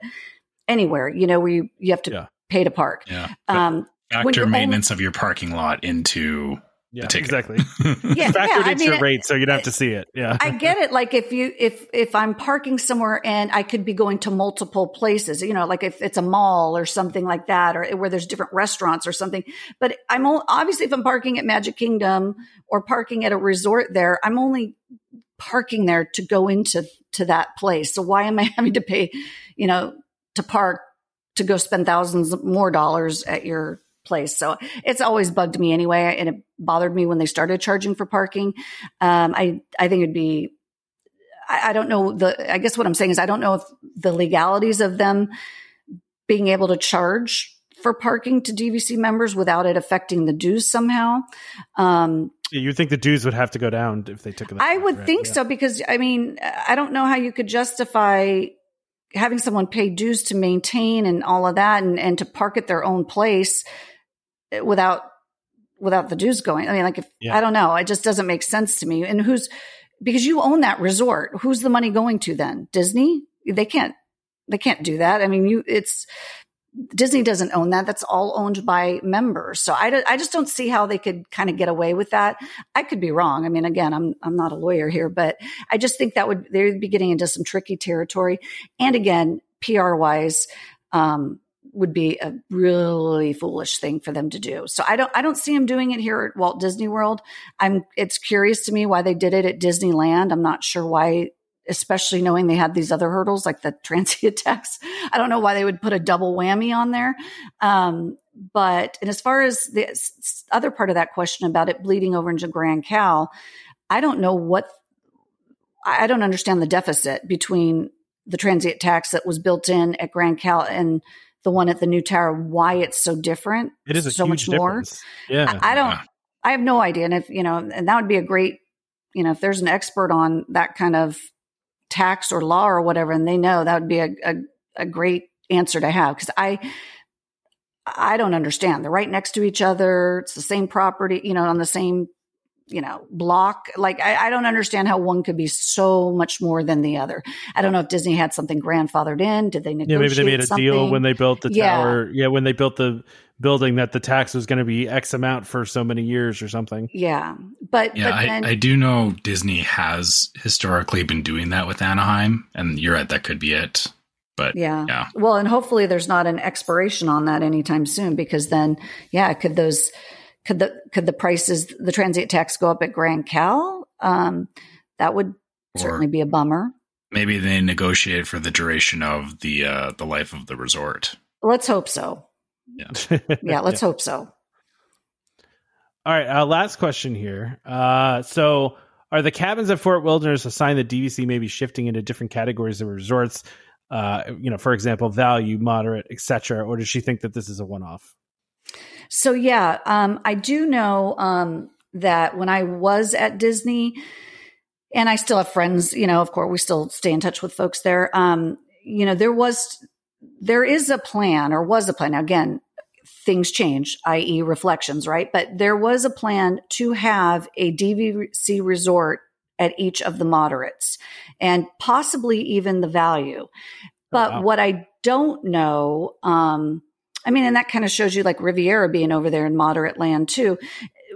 anywhere, where you have to pay to park. Yeah. Factor maintenance of your parking lot into the ticket. Exactly. Factored into your rate, so you'd have to see it. Yeah. I get it. Like, if I'm parking somewhere and I could be going to multiple places, like if it's a mall or something like that, or where there's different restaurants or something. But I'm obviously, if I'm parking at Magic Kingdom or parking at a resort there, I'm only parking there to go into that place. So why am I having to pay, to park, to go spend thousands more dollars at your place? So it's always bugged me anyway. And it bothered me when they started charging for parking. I think it'd be, I don't know the, I guess what I'm saying is, I don't know if the legalities of them being able to charge for parking to DVC members without it affecting the dues somehow. You'd think the dues would have to go down if they took them. I would think so, because I don't know how you could justify having someone pay dues to maintain and all of that and to park at their own place without the dues going. I don't know. It just doesn't make sense to me. And because you own that resort, who's the money going to then? Disney? They can't do that. Disney doesn't own that. That's all owned by members. So I just don't see how they could kind of get away with that. I could be wrong. I'm not a lawyer here, but I just think that they'd be getting into some tricky territory. And again, PR wise, would be a really foolish thing for them to do. So I don't see them doing it here at Walt Disney World. It's curious to me why they did it at Disneyland. I'm not sure why, especially knowing they had these other hurdles like the transient tax. I don't know why they would put a double whammy on there. And as far as the other part of that question about it bleeding over into Grand Cal, I don't understand the deficit between the transient tax that was built in at Grand Cal and the one at the new tower, why it's so different. It is so much more. Yeah. I have no idea. And if, and that would be a great, if there's an expert on that kind of tax or law or whatever, and they know, that would be a great answer to have. Cause I don't understand. They're right next to each other. It's the same property, on the same, block. Like, I don't understand how one could be so much more than the other. I don't know if Disney had something grandfathered in. Did they negotiate maybe they made something? A deal when they built the tower. Yeah. When they built the building, that the tax was going to be X amount for so many years or something. Yeah. But I do know Disney has historically been doing that with Anaheim, and you're right. That could be it. But yeah. Well, and hopefully there's not an expiration on that anytime soon, because then, could the prices, the transient tax, go up at Grand Cal? That would certainly be a bummer. Maybe they negotiated for the duration of the life of the resort. Let's hope so. Yeah. Let's hope so. All right. Last question here. So are the cabins at Fort Wilderness a sign that DVC may be shifting into different categories of resorts? For example, value, moderate, etc. Or does she think that this is a one-off? So, I do know that when I was at Disney, and I still have friends, of course, we still stay in touch with folks there. There is a plan, or was a plan. Now, again, things change, i.e. Reflections, right? But there was a plan to have a DVC resort at each of the moderates, and possibly even the value. But what I don't know, and that kind of shows you like Riviera being over there in moderate land too.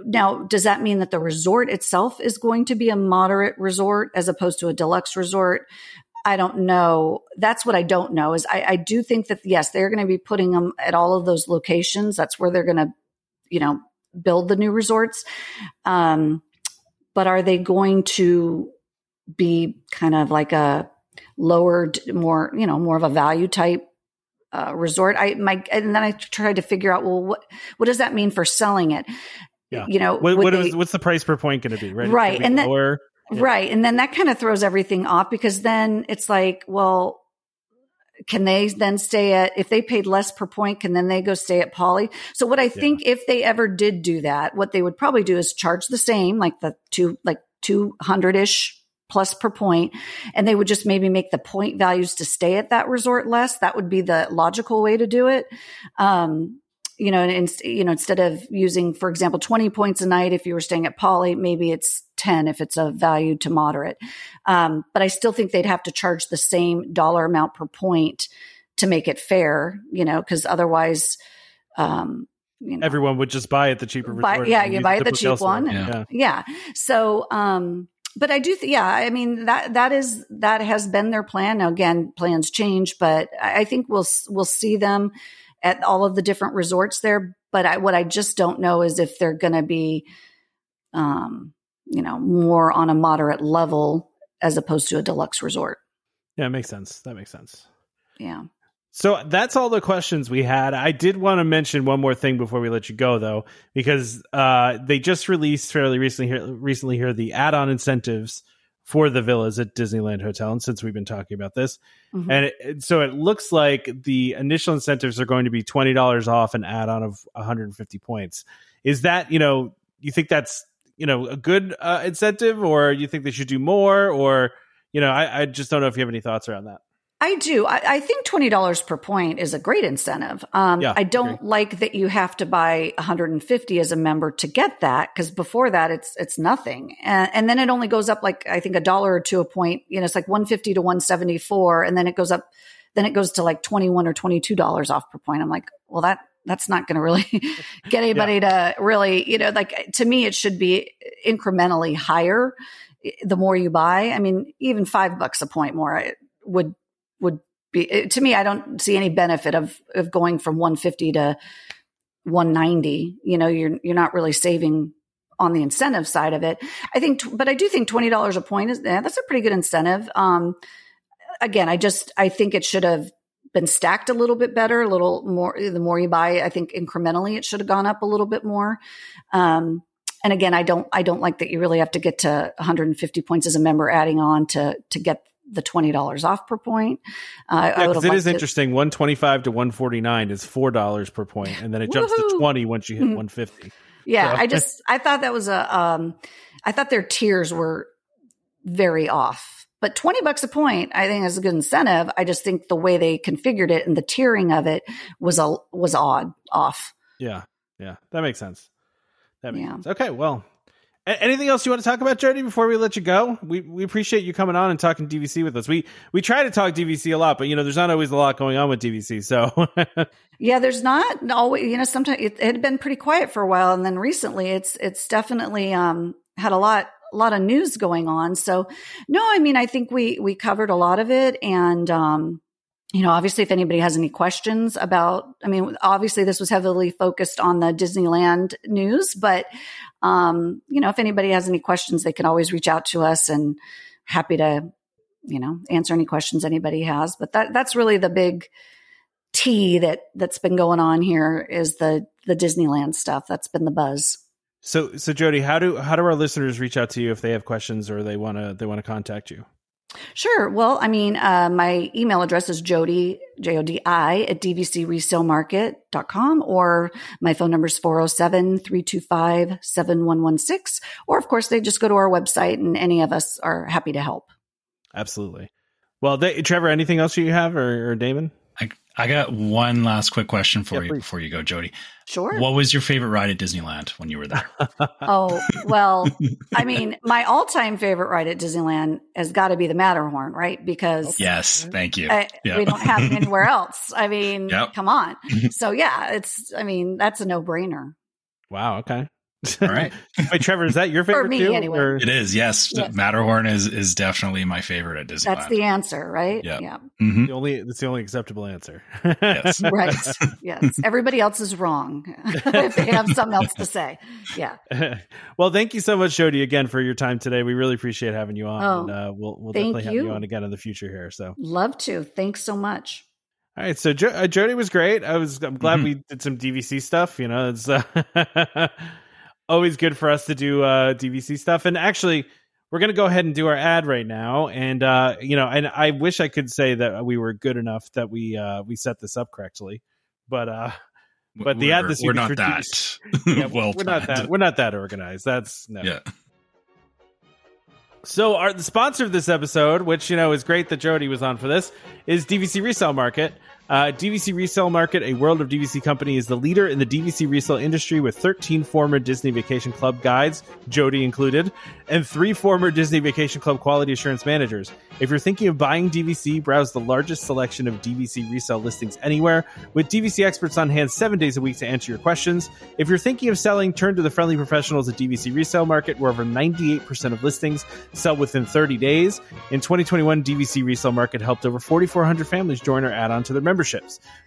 Now, does that mean that the resort itself is going to be a moderate resort as opposed to a deluxe resort? I don't know. That's what I don't know is I do think that, yes, they're going to be putting them at all of those locations. That's where they're going to, you know, build the new resorts. But are they going to be kind of like a lower, more, you know, more of a value type resort? And then I tried to figure out, well, what does that mean for selling it? Yeah. You know, what's the price per point going to be? Right. Right. And then, lower. Yeah. Right. And then that kind of throws everything off because then it's like, well, can they then stay at, if they paid less per point, can then they go stay at Poly? So what I think if they ever did do that, what they would probably do is charge the same, like the like 200-ish plus per point, and they would just maybe make the point values to stay at that resort less. That would be the logical way to do it. You know, and you know, instead of using, for example, 20 points a night, if you were staying at Poly, maybe it's 10 if it's a value to moderate. But I still think they'd have to charge the same dollar amount per point to make it fair, you know, because otherwise, you know, everyone would just buy at the cheaper resort. Yeah, you buy at the cheap one. And, yeah. So, but I do, I mean, that has been their plan. Now, again, plans change, but I think we'll see them at all of the different resorts there. But what I just don't know is if they're going to be, you know, more on a moderate level as opposed to a deluxe resort. Yeah, it makes sense. That makes sense. Yeah. So that's all the questions we had. I did want to mention one more thing before we let you go, though, because they just released fairly recently here the add-on incentives for the villas at Disneyland Hotel, and since we've been talking about this, and so it looks like the initial incentives are going to be $20 off an add-on of 150 points. Is that, you know, you think that's, you know, a good incentive, or you think they should do more, or, you know, I just don't know if you have any thoughts around that. I do. I think $20 per point is a great incentive. I don't like that you have to buy 150 as a member to get that, because before that it's nothing. And then it only goes up like, I think, $1 or $2 a point. You know, it's like 150 to 174. And then it goes up, then it goes to like $21 or $22 off per point. I'm like, well, that's not going to really get anybody to really, you know, like, to me, it should be incrementally higher the more you buy. I mean, even $5 a point more would be, to me, I don't see any benefit of going from 150 to 190. You know, you're not really saving on the incentive side of it. I think, but I do think $20 a point is, that's a pretty good incentive. Again, I think it should have been stacked a little bit better, a little more, the more you buy, I think incrementally it should have gone up a little bit more. And again, I don't like that you really have to get to 150 points as a member adding on to get the $20 off per point. It is interesting. 125 to 149 is $4 per point, and then it jumps to 20 once you hit 150. Yeah, so. I thought that was I thought their tiers were very off. But $20 a point, I think, is a good incentive. I just think the way they configured it and the tiering of it was odd, off. Yeah, that makes sense. That makes sense. Okay, well. Anything else you want to talk about, Jody, before we let you go? We appreciate you coming on and talking DVC with us. We try to talk DVC a lot, but, you know, there's not always a lot going on with DVC. So yeah, there's not always, you know, sometimes it had been pretty quiet for a while. And then recently it's definitely had a lot of news going on. So no, I mean, I think we covered a lot of it. And, you know, obviously if anybody has any questions about, I mean, obviously this was heavily focused on the Disneyland news, but, you know, if anybody has any questions, they can always reach out to us, and happy to, you know, answer any questions anybody has. But that's really the big tea that's been going on here, is the Disneyland stuff. That's been the buzz. So Jody, how do our listeners reach out to you if they have questions or they want to contact you? Sure. Well, I mean, my email address is Jody, Jodi, at DVCResaleMarket.com, or my phone number is 407-325-7116. Or, of course, they just go to our website, and any of us are happy to help. Absolutely. Well, Trevor, anything else you have, or Damon? I got one last quick question for you before you go, Jody. Sure. What was your favorite ride at Disneyland when you were there? Oh, well, I mean, my all-time favorite ride at Disneyland has got to be the Matterhorn, right? Because yes, thank you. We don't have it anywhere else. I mean, come on. So yeah, it's, I mean, that's a no-brainer. Wow. Okay. All right. Wait, Trevor, is that your favorite for me, too? Anyway. Or? It is, yes. Yes. Matterhorn is definitely my favorite at Disneyland. That's the answer, right? Yep. Yeah. Mm-hmm. It's the only acceptable answer. Yes. Right. Yes. Everybody else is wrong if they have something else to say. Yeah. Well, thank you so much, Jody, again, for your time today. We really appreciate having you on. Oh, and we'll definitely have you on again in the future here. So love to. Thanks so much. All right, so Jody was great. I'm glad we did some DVC stuff. You know, it's always good for us to do DVC stuff. And actually, we're going to go ahead and do our ad right now. And you know, and I wish I could say that we were good enough that we set this up correctly, but the ad this week is for DVC. Yeah, we're not that organized. That's no. Yeah. So the sponsor of this episode, which, you know, is great that Jody was on for this, is DVC Resale Market. DVC Resale Market, a World of DVC company, is the leader in the DVC resale industry with 13 former Disney Vacation Club guides, Jody included, and 3 former Disney Vacation Club quality assurance managers. If you're thinking of buying DVC, browse the largest selection of DVC resale listings anywhere, with DVC experts on hand 7 days a week to answer your questions. If you're thinking of selling, turn to the friendly professionals at DVC Resale Market, where over 98% of listings sell within 30 days. In 2021, DVC Resale Market helped over 4,400 families join or add on to their memberships.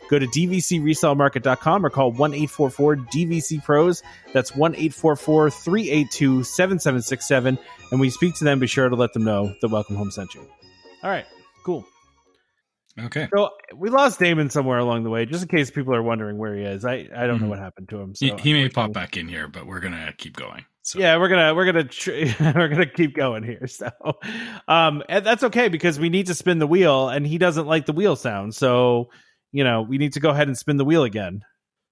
Go to dvcresellmarket.com or call 1-844-DVC-PROS. That's 1-844-382-7767. And when you speak to them, be sure to let them know that Welcome Home sent you. All right, cool. Okay. So we lost Damon somewhere along the way, just in case people are wondering where he is. I don't know what happened to him. So he may pop back in here, but we're gonna keep going. So. Yeah, we're gonna keep going here. So, and that's okay because we need to spin the wheel, and he doesn't like the wheel sound. So, you know, we need to go ahead and spin the wheel again.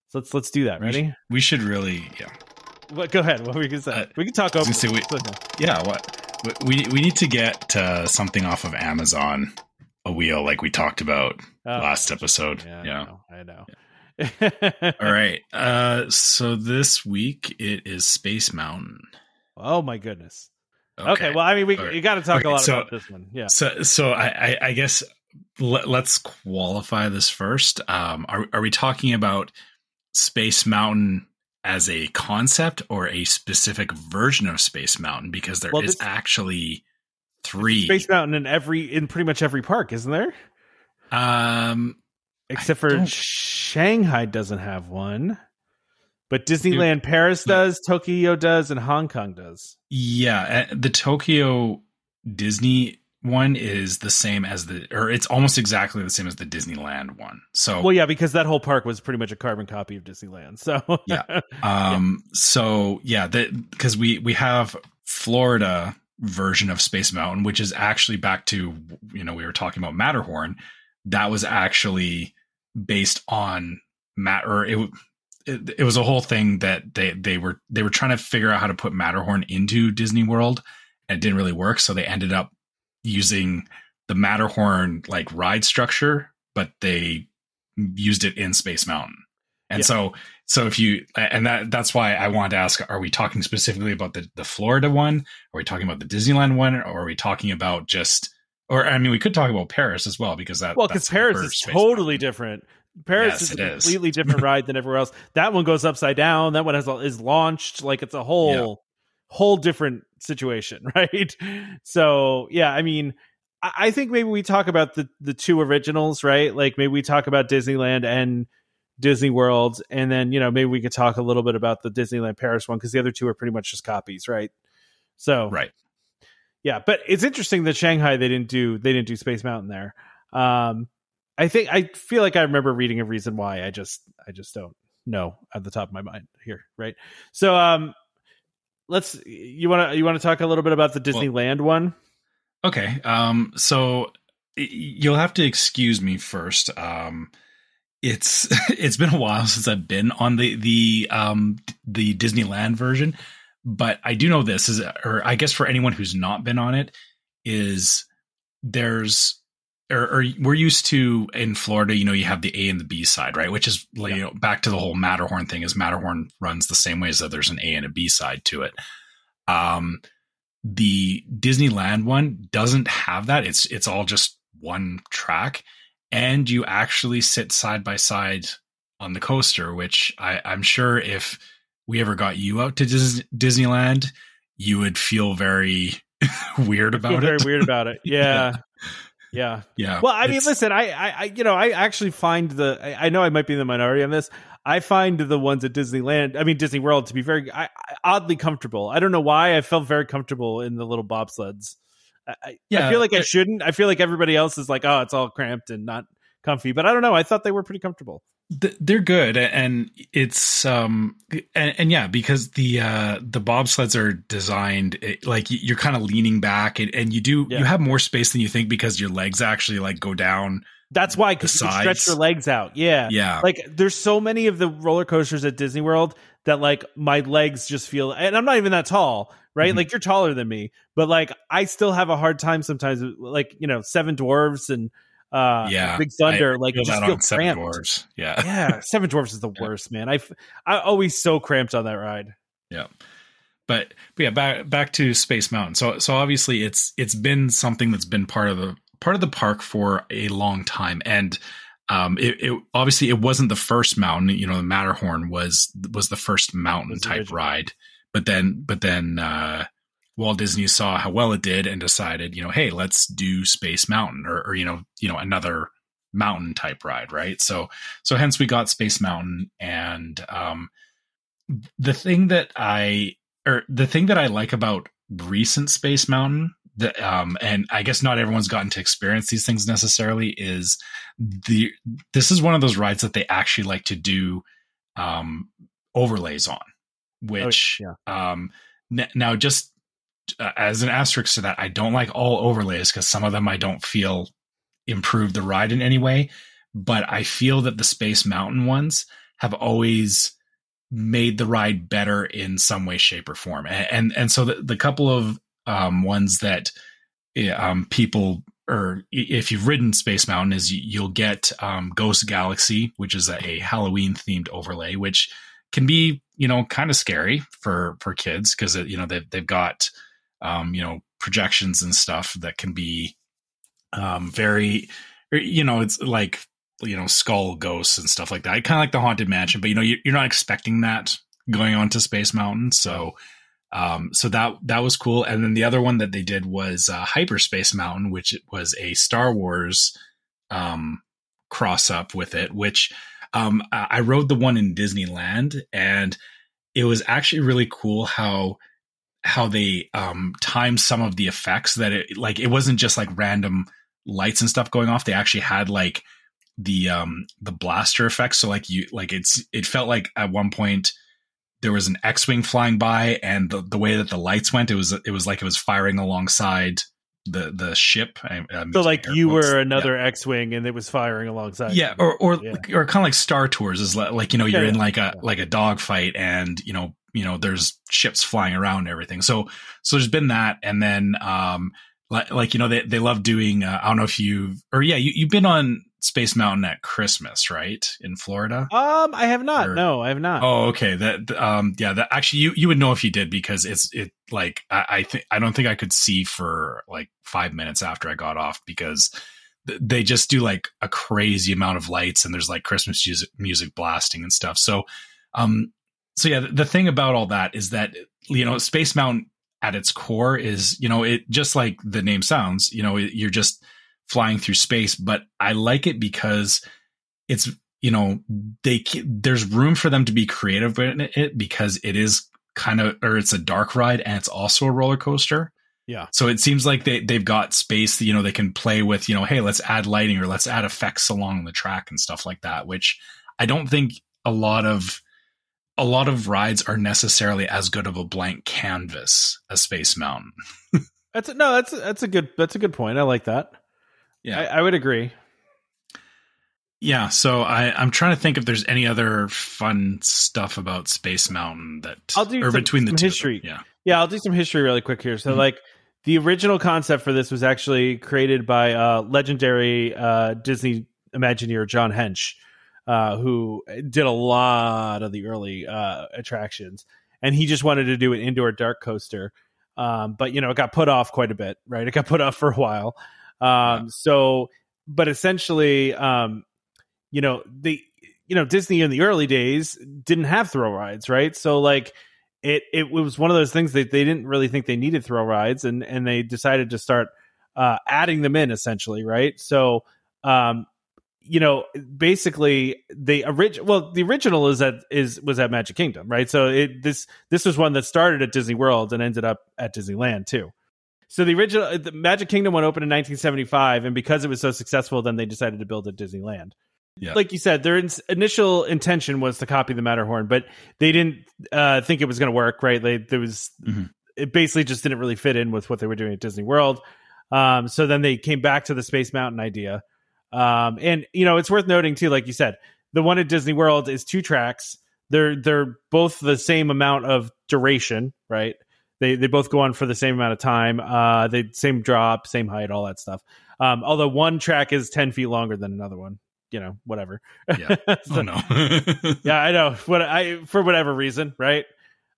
So let's do that. Ready? We should really, yeah. Well, go ahead. What were you gonna say? We can talk over. Yeah. What we need to get something off of Amazon. A wheel like we talked about last episode. I know. Yeah. All right. So this week it is Space Mountain. Oh my goodness. Okay. Well, I mean, you got to talk a lot about this one. Yeah. So I guess let's qualify this first. Are we talking about Space Mountain as a concept or a specific version of Space Mountain? Because there is actually 3 Space Mountain in pretty much every park, isn't there? Except for Shanghai doesn't have one, but Disneyland Paris does, Tokyo does, and Hong Kong does. Yeah, the Tokyo Disney one is the same as it's almost exactly the same as the Disneyland one. So, well, yeah, because that whole park was pretty much a carbon copy of Disneyland. So, yeah. So yeah, because we have Florida version of Space Mountain, which is actually back to, you know, we were talking about Matterhorn. That was actually based on it was a whole thing that they were trying to figure out how to put Matterhorn into Disney World, and it didn't really work, so they ended up using the Matterhorn like ride structure, but they used it in Space Mountain. And so if you, and that's why I wanted to ask, are we talking specifically about the Florida one? Are we talking about the Disneyland one? Or are we talking about we could talk about Paris as well, because because Paris is totally different. Paris is a completely different ride than everywhere else. That one goes upside down. That one is launched. Like it's a whole different situation. Right. So yeah, I mean, I think maybe we talk about the two originals, right? Like maybe we talk about Disneyland and Disney World, and then, you know, maybe we could talk a little bit about the Disneyland Paris one, because the other two are pretty much just copies, right? So right, yeah. But it's interesting that Shanghai they didn't do Space Mountain there. I feel like I remember reading a reason why. I just don't know at the top of my mind here, right? So let's you want to talk a little bit about the Disneyland one? Okay, so you'll have to excuse me first. It's been a while since I've been on the Disneyland version, but I do know this is, or I guess for anyone who's not been on it, is we're used to in Florida, you know, you have the A and the B side, right? Which is you know, back to the whole Matterhorn thing, is Matterhorn runs the same way as that there's an A and a B side to it. The Disneyland one doesn't have that. It's all just one track. And you actually sit side by side on the coaster, which I'm sure if we ever got you out to Disneyland, you would feel very weird about it. Very weird about it. Yeah. Yeah. Well, I mean, listen, I actually find I know I might be in the minority on this. I find the ones at Disney World to be very oddly comfortable. I don't know why I felt very comfortable in the little bobsleds. I feel like I shouldn't. I feel like everybody else is like, oh, it's all cramped and not comfy. But I don't know. I thought they were pretty comfortable. They're good, and it's because the bobsleds are designed like you're kind of leaning back, and you have more space than you think because your legs actually like go down. That's why, because you can stretch your legs out. Yeah. Like there's so many of the roller coasters at Disney World that like my legs just feel, and I'm not even that tall, right? Mm-hmm. Like you're taller than me, but like I still have a hard time sometimes. Like Seven Dwarves and. Big Thunder, I just feel cramped. Seven Dwarfs is the worst, man. I always so cramped on that ride. Yeah, but yeah, back to Space Mountain. So obviously it's been something that's been part of the park for a long time, and it obviously it wasn't the first mountain. The Matterhorn was the first mountain type ride, but then Walt Disney saw how well it did and decided, hey, let's do Space Mountain or another mountain type ride. Right. So hence we got Space Mountain. And the thing that I like about recent Space Mountain, and I guess not everyone's gotten to experience these things necessarily, is this is one of those rides that they actually like to do overlays on, which now just, as an asterisk to that, I don't like all overlays because some of them I don't feel improve the ride in any way, but I feel that the Space Mountain ones have always made the ride better in some way, shape, or form. And so the couple of ones that people, or if you've ridden Space Mountain, is you'll get Ghost Galaxy, which is a Halloween themed overlay, which can be, kind of scary for kids because, they've got... projections and stuff that can be very, it's like, skull ghosts and stuff like that. I kind of like the Haunted Mansion, but you're not expecting that going on to Space Mountain. So that was cool. And then the other one that they did was Hyperspace Mountain, which was a Star Wars cross up with it, which I rode the one in Disneyland, and it was actually really cool how they timed some of the effects that it wasn't just like random lights and stuff going off. They actually had like the blaster effects. So like it felt like at one point there was an X-wing flying by, and the way that the lights went, it was like it was firing alongside the ship. So like you were another X-wing and it was firing alongside. Yeah. Or kind of like Star Tours is like, you're in like a dogfight, and, there's ships flying around and everything. So there's been that. And then, they love doing, I don't know if you've been on Space Mountain at Christmas, right? In Florida? I have not. No, I have not. Oh, okay. That actually you would know if you did, because I don't think I could see for like 5 minutes after I got off, because they just do like a crazy amount of lights, and there's like Christmas music blasting and stuff. So the thing about all that is that, Space Mountain at its core is, it just like the name sounds, you're just flying through space. But I like it because it's, there's room for them to be creative in it, because it is it's a dark ride, and it's also a roller coaster. Yeah. So it seems like they've got space that, they can play with, hey, let's add lighting or let's add effects along the track and stuff like that, which I don't think a lot of rides are necessarily as good of a blank canvas as Space Mountain. That's a good point. I like that. Yeah, I would agree. Yeah. So I'm trying to think if there's any other fun stuff about Space Mountain that I'll do, or between the two history. Yeah. I'll do some history really quick here. So the original concept for this was actually created by legendary Disney Imagineer John Hench, who did a lot of the early attractions, and he just wanted to do an indoor dark coaster. But it got put off quite a bit, right? It got put off for a while. So, but essentially, you know, Disney in the early days didn't have thrill rides, right? So like it was one of those things that they didn't really think they needed thrill rides, and they decided to start adding them in, essentially, right? So you know, basically the original was at Magic Kingdom, right? So this was one that started at Disney World and ended up at Disneyland too. So the Magic Kingdom one opened in 1975, and because it was so successful, then they decided to build at Disneyland. Yeah. Like you said, their initial intention was to copy the Matterhorn, but they didn't think it was going to work, right? It basically just didn't really fit in with what they were doing at Disney World. So then they came back to the Space Mountain idea. And you know, it's worth noting too, like you said, the one at Disney World is 2 tracks. They're both the same amount of duration, right? They both go on for the same amount of time. They same drop, same height, all that stuff. Although one track is 10 feet longer than another one, you know, whatever. Yeah. So, oh no. Yeah, I know. For whatever reason, right?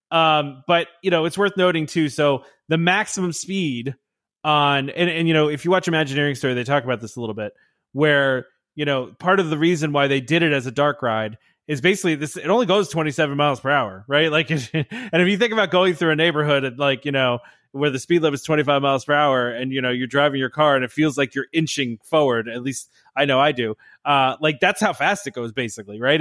But you know, it's worth noting too. So the maximum speed on, and you know, if you watch Imagineering Story, they talk about this a little bit, where, you know, part of the reason why they did it as a dark ride is basically this, it only goes 27 miles per hour, right? Like, and if you think about going through a neighborhood at, like, you know, where the speed limit is 25 miles per hour and, you know, you're driving your car and it feels like you're inching forward, at least I know I do. Like, that's how fast it goes, basically, right?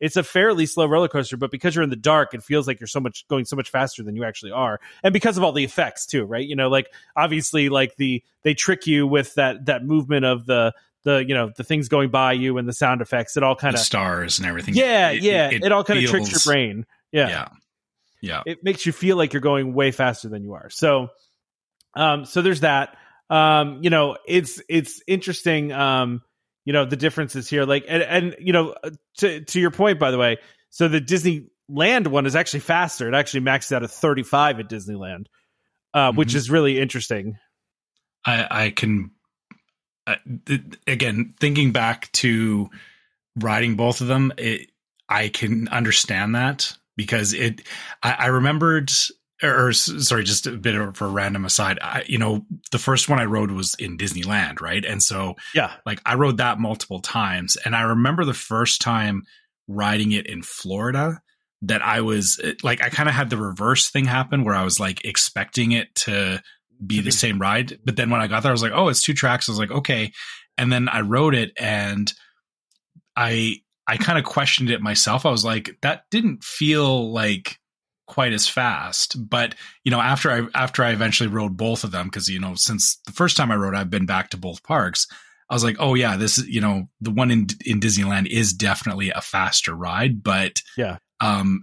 It's a fairly slow roller coaster, but because you're in the dark, it feels like you're going so much faster than you actually are. And because of all the effects too, right? You know, like obviously like they trick you with that movement of the, you know, the things going by you and the sound effects. It all kind of stars and everything. Yeah. It all kind of tricks your brain. Yeah. It makes you feel like you're going way faster than you are. So there's that, you know, it's interesting. You know, the differences here, like, and you know, to your point, by the way, so the Disneyland one is actually faster. It actually maxes out at 35 at Disneyland, which is really interesting. I can, again, thinking back to riding both of them, I can understand that because I remembered, or sorry, just a bit of a random aside. You know, the first one I rode was in Disneyland, right? And so, yeah, like I rode that multiple times, and I remember the first time riding it in Florida that I was like, I kind of had the reverse thing happen where I was like expecting it to be the same ride, but then when I got there, I was like, oh, it's 2 tracks. I was like, okay, and then I rode it, and I kind of questioned it myself. I was like, that didn't feel like quite as fast, but you know, after I eventually rode both of them, because you know, since the first time I rode, I've been back to both parks. I was like, oh yeah, this is, you know, the one in Disneyland is definitely a faster ride, but yeah,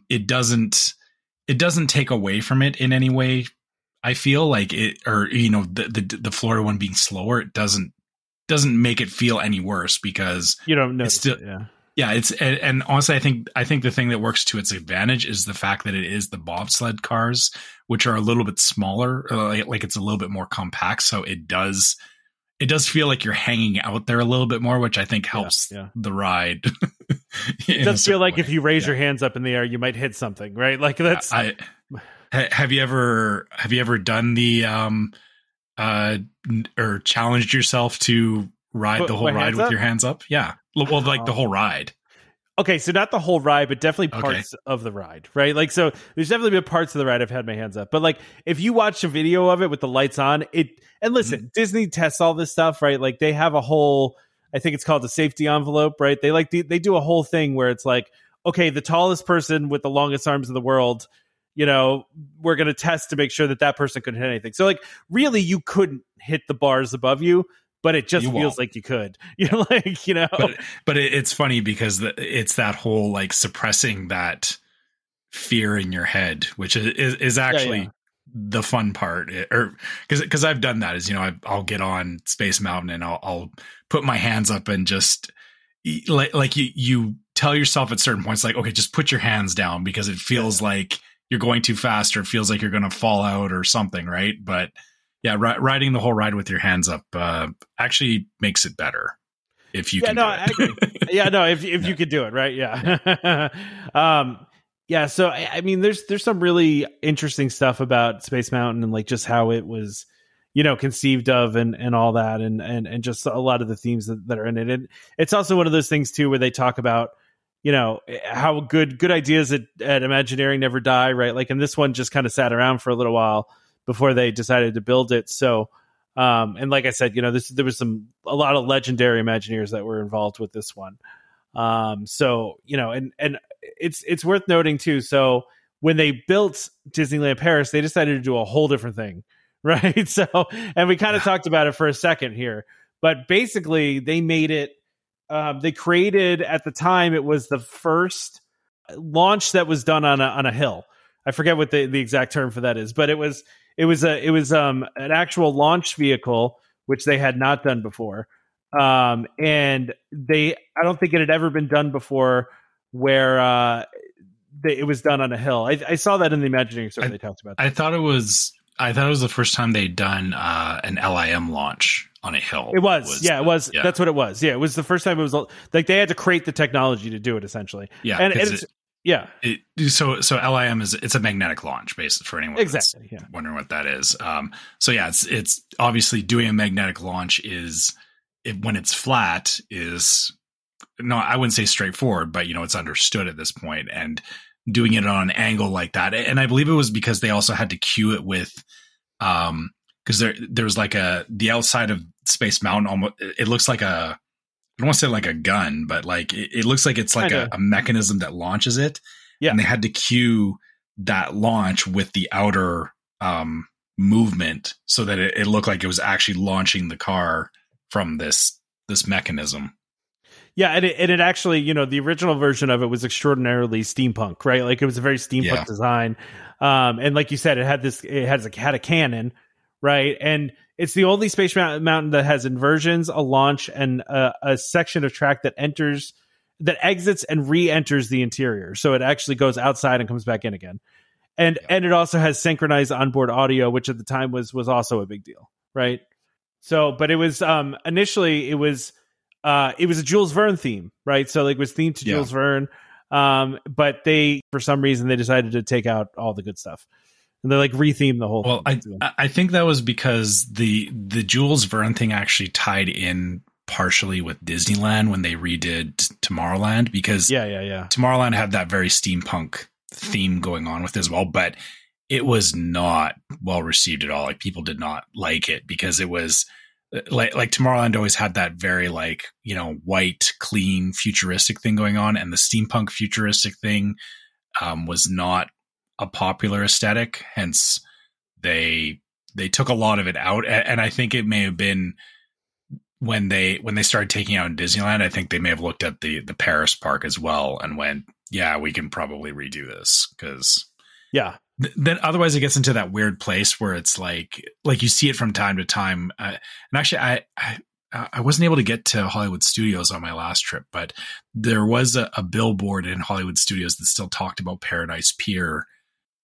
it doesn't take away from it in any way. I feel like it, or you know, the Florida one being slower, it doesn't make it feel any worse because you don't know. Yeah, it's and honestly, I think the thing that works to its advantage is the fact that it is the bobsled cars, which are a little bit smaller, like it's a little bit more compact. So it does feel like you're hanging out there a little bit more, which I think helps the ride. It does feel like if you raise your hands up in the air, you might hit something, right? Like that's. Have you ever done the or challenged yourself to ride the whole ride with your hands up? Yeah. Well, like the whole ride. Okay, so not the whole ride, but definitely parts of the ride, right? Like, so there's definitely been parts of the ride I've had my hands up. But like, if you watch a video of it with the lights on, and listen, Disney tests all this stuff, right? Like they have a whole, I think it's called the safety envelope, right? They like they do a whole thing where it's like, okay, the tallest person with the longest arms in the world, you know, we're going to test to make sure that person couldn't hit anything. So like, really, you couldn't hit the bars above you, but it just feels like you could. You're like, you know, but it's funny because it's that whole like suppressing that fear in your head, which is actually the fun part. Or because I've done that, is, you know, I'll get on Space Mountain and I'll put my hands up and just like you tell yourself at certain points, like, okay, just put your hands down because it feels like you're going too fast, or it feels like you're going to fall out or something, right? But yeah, riding the whole ride with your hands up actually makes it better if you can. Do it. I agree. Yeah, no, if you could do it, right? Yeah. Yeah. So I mean, there's some really interesting stuff about Space Mountain and like just how it was, you know, conceived of and all that, and just a lot of the themes that are in it. And it's also one of those things too where they talk about you know, how good ideas at Imagineering never die, right? Like, and this one just kind of sat around for a little while before they decided to build it. So, and like I said, you know, there was a lot of legendary Imagineers that were involved with this one. So, you know, and it's worth noting too. So when they built Disneyland Paris, they decided to do a whole different thing, right? So, and we kind of talked about it for a second here, but basically they made it, they created, at the time, it was the first launch that was done on a hill. I forget what the exact term for that is, but it was an actual launch vehicle, which they had not done before. And I don't think it had ever been done before, where it was done on a hill. I saw that in the Imagineering story they talked about that. I thought it was the first time they'd done an LIM launch on a hill. It was. Yeah. That's what it was. Yeah, it was the first time. It was like they had to create the technology to do it, essentially. Yeah, and it's yeah. So LIM it's a magnetic launch base for anyone exactly, that's wondering what that is. So yeah, it's obviously doing a magnetic launch is. When it's flat is, no, I wouldn't say straightforward, but you know, it's understood at this point, and doing it on an angle like that. And I believe it was because they also had to cue it with, cause there was like the outside of Space Mountain, almost, it looks like a, I don't want to say like a gun, but like, it looks like it's like a mechanism that launches it. Yeah. And they had to cue that launch with the outer, movement so that it looked like it was actually launching the car from this mechanism. Yeah. And it actually, you know, the original version of it was extraordinarily steampunk, right? Like it was a very steampunk design. And like you said, it had a cannon, right? And it's the only Space Mountain that has inversions, a launch, and a section of track that exits and re-enters the interior. So it actually goes outside and comes back in again. And it also has synchronized onboard audio, which at the time was also a big deal. Right. So, but it was, initially it was a Jules Verne theme, right? So like it was themed to Jules Verne. But they, for some reason, they decided to take out all the good stuff and they like retheme the whole thing. I think that was because the Jules Verne thing actually tied in partially with Disneyland when they redid Tomorrowland, because Tomorrowland had that very steampunk theme going on with it as well. But it was not well received at all. Like people did not like it because it was like Tomorrowland always had that very like, you know, white, clean, futuristic thing going on. And the steampunk futuristic thing was not a popular aesthetic. Hence they took a lot of it out. And I think it may have been when they started taking out in Disneyland, I think they may have looked at the Paris park as well and went, yeah, we can probably redo this. Then otherwise it gets into that weird place where it's like you see it from time to time. And actually I wasn't able to get to Hollywood Studios on my last trip, but there was a billboard in Hollywood Studios that still talked about Paradise Pier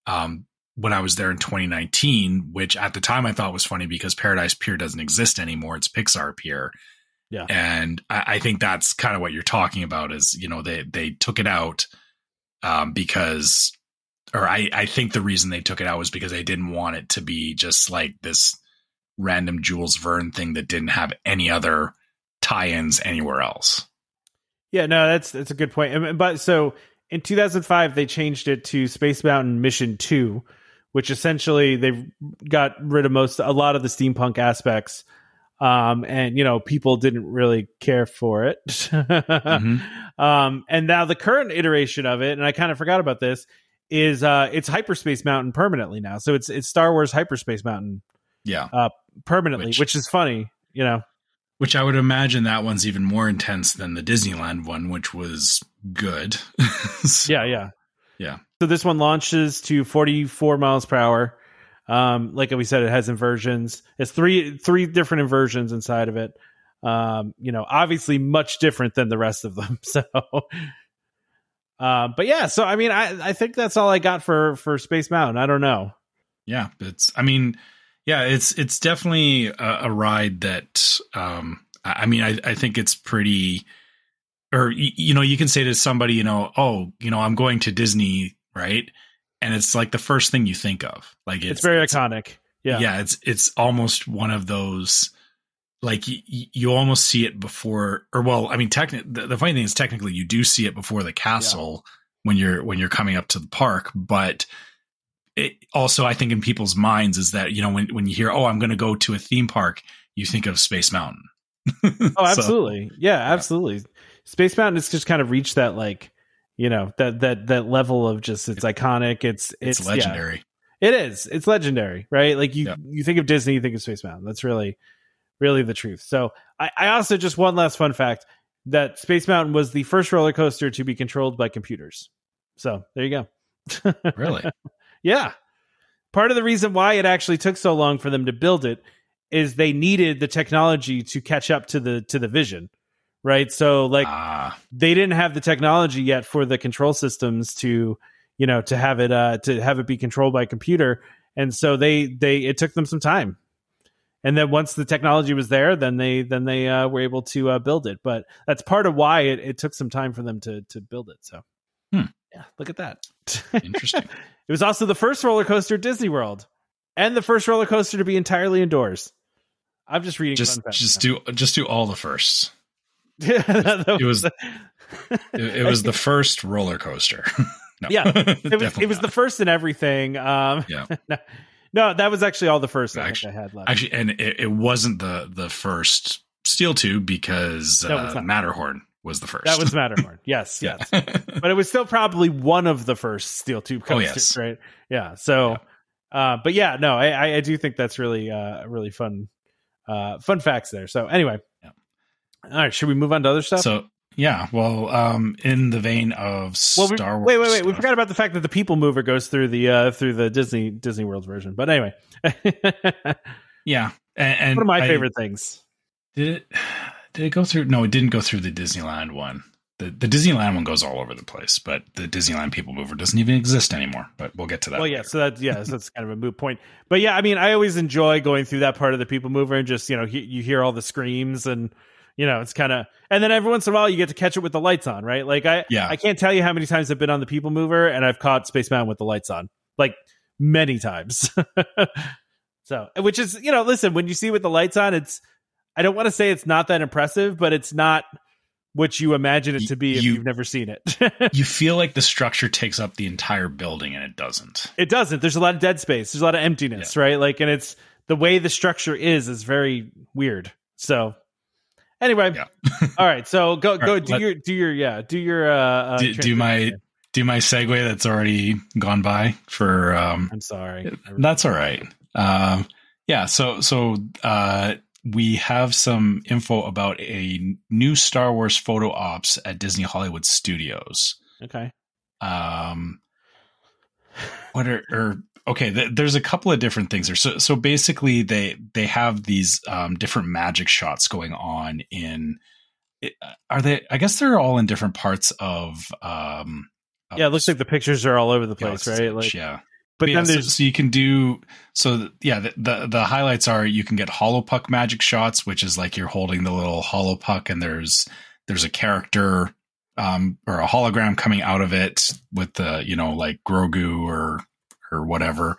when I was there in 2019, which at the time I thought was funny because Paradise Pier doesn't exist anymore. It's Pixar Pier. Yeah. And I think that's kind of what you're talking about is, you know, they took it out because... Or I think the reason they took it out was because they didn't want it to be just like this random Jules Verne thing that didn't have any other tie-ins anywhere else. Yeah, no, that's a good point. But so in 2005, they changed it to Space Mountain Mission 2, which essentially they got rid of a lot of the steampunk aspects. And, you know, people didn't really care for it. Mm-hmm. And now the current iteration of it, and I kind of forgot about this, is it's Hyperspace Mountain permanently now. So it's Star Wars Hyperspace Mountain permanently, which is funny, you know. Which I would imagine that one's even more intense than the Disneyland one, which was good. So. So this one launches to 44 miles per hour. Like we said, it has inversions. It's three different inversions inside of it. You know, obviously much different than the rest of them. So... but yeah, so I mean, I think that's all I got for Space Mountain. I don't know. Yeah, it's definitely a ride that I think it's pretty, or you know, you can say to somebody, you know, oh, you know, I'm going to Disney, right? And it's like the first thing you think of. Like it's very iconic. Yeah, it's almost one of those. like you almost see it before, or well, I mean, the funny thing is technically you do see it before the castle when you're coming up to the park. But it also, I think in people's minds is that, you know, when you hear, oh, I'm going to go to a theme park, you think of Space Mountain. Oh, absolutely. So, yeah, absolutely. Yeah. Space Mountain has just kind of reached that, like, you know, that level of just, it's iconic. It's legendary. Yeah, it is. It's legendary, right? Like you think of Disney, you think of Space Mountain. That's really the truth. So I also, just one last fun fact, that Space Mountain was the first roller coaster to be controlled by computers. So there you go. Really? Yeah. Part of the reason why it actually took so long for them to build it is they needed the technology to catch up to the vision. Right. So like they didn't have the technology yet for the control systems to, you know, to have it be controlled by a computer. And so it took them some time. And then once the technology was there, then they were able to build it. But that's part of why it took some time for them to build it. So yeah, look at that. Interesting. It was also the first roller coaster at Disney World and the first roller coaster to be entirely indoors. I'm just reading. Just do all the firsts. It was the first roller coaster. No. Yeah, it was the first in everything. No, that was actually all the first I had left. Actually, and it wasn't the first steel tube because Matterhorn was the first. That was Matterhorn. Yes, yes. But it was still probably one of the first steel tube coasters, right? Yeah. So, but yeah, no, I do think that's really fun facts there. So anyway. All right, should we move on to other stuff? So, yeah, well, in the vein of Star Wars. Wait. Stuff. We forgot about the fact that the People Mover goes through the Disney World version. But anyway. Yeah. And one of my favorite things. Did it go through? No, it didn't go through the Disneyland one. The Disneyland one goes all over the place, but the Disneyland People Mover doesn't even exist anymore. But we'll get to that. Well, yeah, later. So that's kind of a moot point. But yeah, I mean, I always enjoy going through that part of the People Mover and just, you know, you hear all the screams and, you know, it's kind of, and then every once in a while you get to catch it with the lights on, right? Like I can't tell you how many times I've been on the People Mover and I've caught Space Mountain with the lights on, like many times. So, which is, you know, listen, when you see with the lights on, it's, I don't want to say it's not that impressive, but it's not what you imagine it to be if you've never seen it. You feel like the structure takes up the entire building and it doesn't. It doesn't. There's a lot of dead space. There's a lot of emptiness, right? Like, and it's the way the structure is very weird. So. Anyway, yeah. All right. So go. Right, do my segue that's already gone by for. I'm sorry. That's all right. Yeah. So we have some info about a new Star Wars photo ops at Disney Hollywood Studios. Okay. There's a couple of different things there. So basically they have these different magic shots going on I guess they're all in different parts of. It looks like the pictures are all over the place, right? Like, yeah. But then there's. So you can do. So yeah, the highlights are you can get Holopuck magic shots, which is like you're holding the little Holopuck and there's a character or a hologram coming out of it with the, you know, like Grogu or whatever.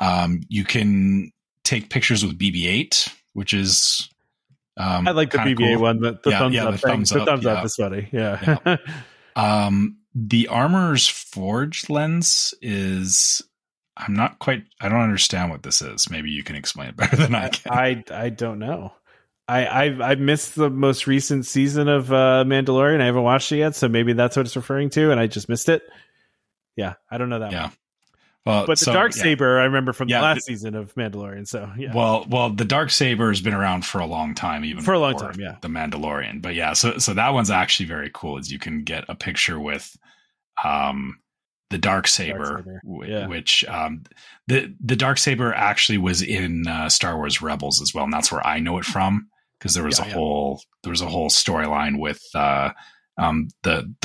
You can take pictures with BB-8, which is I like the BB-8 cool. One, the thumbs up is funny. Yeah. The Armorer's Forge lens is I don't understand what this is. Maybe you can explain it better than I can. I don't know. I missed the most recent season of Mandalorian. I haven't watched it yet, so maybe that's what it's referring to and I just missed it. Yeah, I don't know that one. Well, but the Darksaber, I remember from the last season of Mandalorian. So, yeah. Well, the Darksaber has been around for a long time, even for a long time. Yeah, the Mandalorian. But yeah, so that one's actually very cool. Is you can get a picture with the Darksaber. Which the Darksaber actually was in Star Wars Rebels as well, and that's where I know it from because there was a whole storyline with the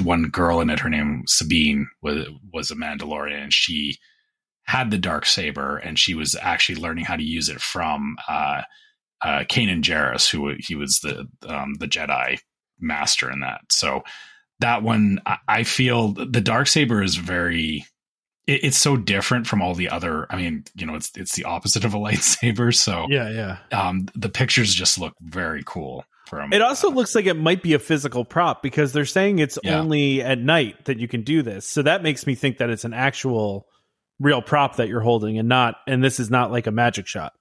one girl in it. Her name Sabine was a Mandalorian, and she had the Darksaber, and she was actually learning how to use it from Kanan Jarrus, who he was the Jedi master in that. So that one, I feel the Darksaber is very it's so different from all the other, I mean, you know, it's the opposite of a lightsaber. So yeah. The pictures just look very cool. From, it also looks like it might be a physical prop because they're saying it's only at night that you can do this. So that makes me think that it's an actual real prop that you're holding and this is not like a magic shot.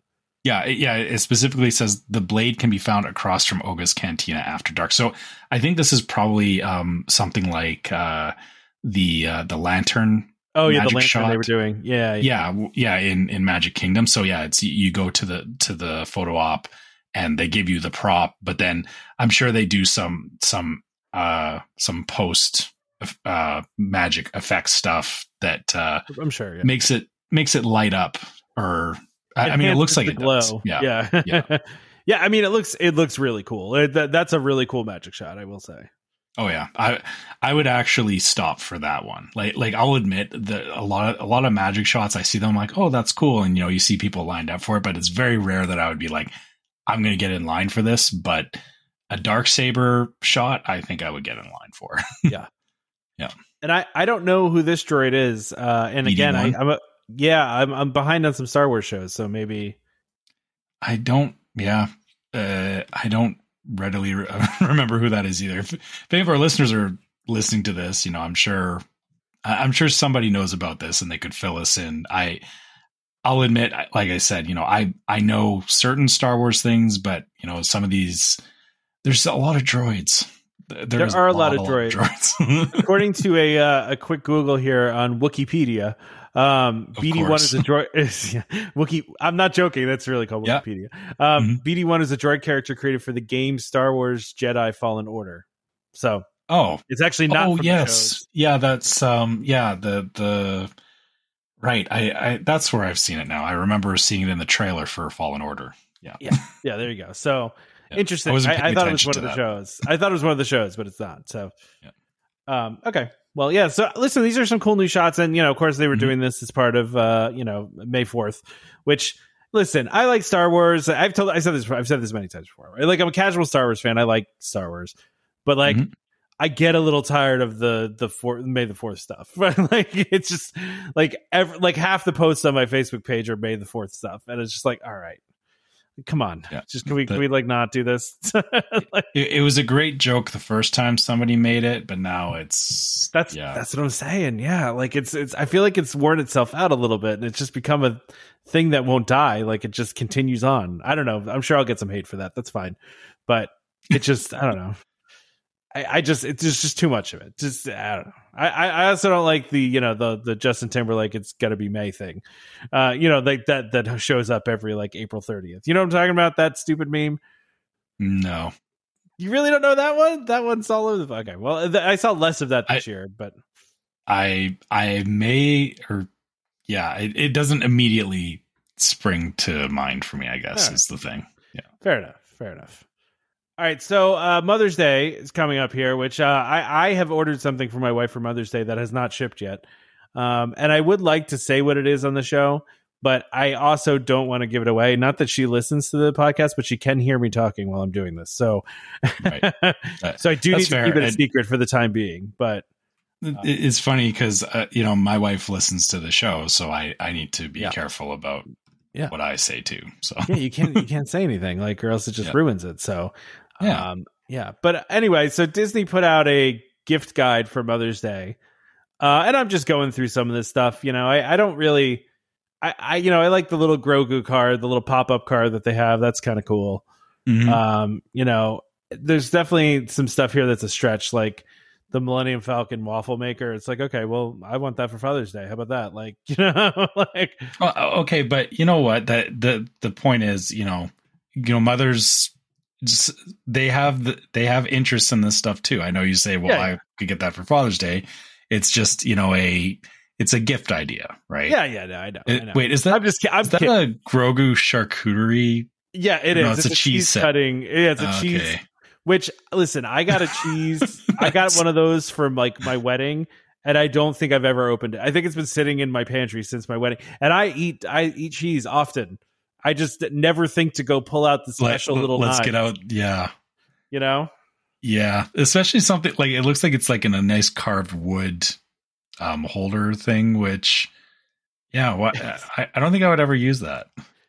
Yeah. It specifically says the blade can be found across from Oga's Cantina after dark. So I think this is probably something like the lantern. Oh yeah, the lantern shot they were doing. Yeah. In Magic Kingdom. So yeah, it's you go to the photo op and they give you the prop, but then I'm sure they do some post magic effects stuff that I'm sure makes it light up or. I mean, it looks like it glow. Does. Yeah. Yeah. I mean, it looks really cool. That's a really cool magic shot, I will say. Oh yeah. I would actually stop for that one. Like I'll admit that a lot of magic shots, I see them like, oh, that's cool. And you know, you see people lined up for it, but it's very rare that I would be like, I'm going to get in line for this, but a dark saber shot, I think I would get in line for. Yeah. And I don't know who this droid is. And BD1? Again, I'm behind on some Star Wars shows, so maybe I don't readily remember who that is either. If any of our listeners are listening to this, you know, I'm sure somebody knows about this and they could fill us in. I'll admit, like I said, you know, I know certain Star Wars things, but you know, some of these, there's a lot of droids. There are a lot of droids. According to a quick Google here on Wikipedia, BD-1 is a droid. I'm not joking. That's really called Wikipedia. BD-1 is a droid character created for the game Star Wars Jedi Fallen Order. So, it's actually not. Oh yes, yeah. That's the right. I that's where I've seen it now. I remember seeing it in the trailer for Fallen Order. Yeah. There you go. So. Yeah. Interesting. I thought it was one of the shows. I thought it was one of the shows, but it's not. So, okay. Well, yeah. So, listen, these are some cool new shots, and you know, of course, they were doing this as part of May 4th. Which, listen, I like Star Wars. I've said this many times before. Right? Like, I'm a casual Star Wars fan. I like Star Wars, but like, I get a little tired of the May the 4th stuff. Right? Like, it's just like half the posts on my Facebook page are May the 4th stuff, and it's just like, all right. Come on, just can we like not do this? Like, it was a great joke the first time somebody made it, but now that's what I'm saying. Yeah, like it's. I feel like it's worn itself out a little bit, and it's just become a thing that won't die. Like it just continues on. I don't know. I'm sure I'll get some hate for that. That's fine, but it just I don't know. It's just too much of it. Just I don't know. I also don't like the the Justin Timberlake it's gotta be May thing. Like that shows up every like April 30th. You know what I'm talking about? That stupid meme? No. You really don't know that one? That one's all over the okay. Well, I saw less of that this year, but I may or it doesn't immediately spring to mind for me, I guess, is the thing. Yeah. Fair enough. All right, so Mother's Day is coming up here, which I have ordered something for my wife for Mother's Day that has not shipped yet. And I would like to say what it is on the show, but I also don't want to give it away. Not that she listens to the podcast, but she can hear me talking while I'm doing this. So, so I do need to keep it a secret for the time being. But it's funny because, my wife listens to the show, so I need to be careful about what I say too. So you can't say anything like or else it just ruins it. So. But anyway, so Disney put out a gift guide for Mother's Day. And I'm just going through some of this stuff. You know, I don't really, I like the little Grogu card, the little pop-up card that they have. That's kind of cool. There's definitely some stuff here that's a stretch, like the Millennium Falcon waffle maker. It's like, okay, well, I want that for Father's Day. How about that? Like, okay. But you know what? That the point is, mothers, they have interests in this stuff too. I know you say, well, I could get that for Father's Day. It's just, it's a gift idea, right? Yeah. No, I know. Wait, is that, I'm kidding. That a Grogu charcuterie? Yeah, it is. No, it's a cheese cutting. Yeah, it's a cheese. Which listen, I got a cheese. I got one of those from like my wedding, and I don't think I've ever opened it. I think it's been sitting in my pantry since my wedding, and I eat cheese often. I just never think to go pull out the special little knife. Let's get out. Yeah. Yeah. Especially something like it looks like it's like in a nice carved wood holder thing, which Yeah, I don't think I would ever use that.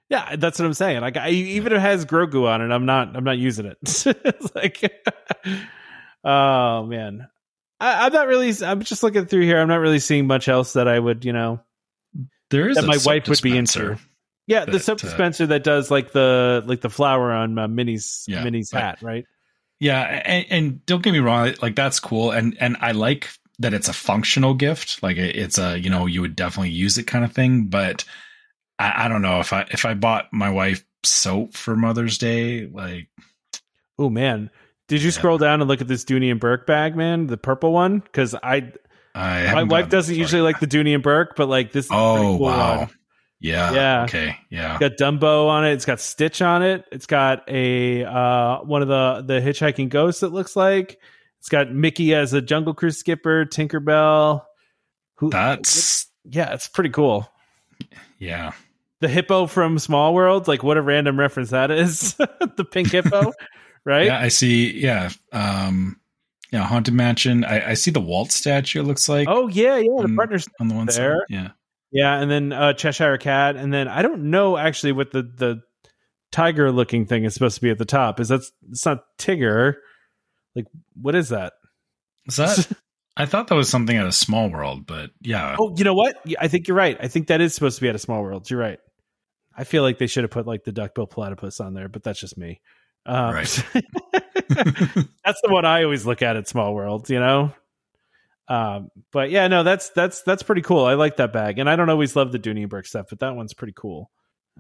Yeah, that's what I'm saying. Like, even if it has Grogu on it, I'm not using it. It's like, oh man, I'm not really. I'm just looking through here. I'm not really seeing much else that I would, there is that my wife would be into. Yeah, the soap dispenser that does like the flower on Minnie's hat, right? Yeah, and don't get me wrong, like that's cool, and I like that it's a functional gift, like it's a you would definitely use it kind of thing, but. I don't know if I bought my wife soap for Mother's Day, like, oh man, did you scroll down and look at this Dooney and Burke bag, man? The purple one, because I my wife doesn't usually like the Dooney and Burke, but like this. Oh cool wow, one. yeah, okay, yeah. It's got Dumbo on it. It's got Stitch on it. It's got a one of the hitchhiking ghosts. It looks like it's got Mickey as a Jungle Cruise skipper, Tinkerbell. It's pretty cool. Yeah. The hippo from Small World, like what a random reference that is. The pink hippo, right? Yeah, I see. Yeah. Haunted Mansion. I see the Walt statue, it looks like. Oh, yeah. The partner's on the one there. Side. Yeah. Yeah. And then Cheshire Cat. And then I don't know actually what the tiger looking thing is supposed to be at the top. It's not Tigger. Like, what is that? Is that? I thought that was something out of Small World, but yeah. Oh, you know what? I think you're right. I think that is supposed to be out of Small World. You're right. I feel like they should have put like the duckbill platypus on there, but that's just me. Right. That's the one I always look at Small World, but yeah, no, that's pretty cool. I like that bag, and I don't always love the Dooney and Burke stuff, but that one's pretty cool.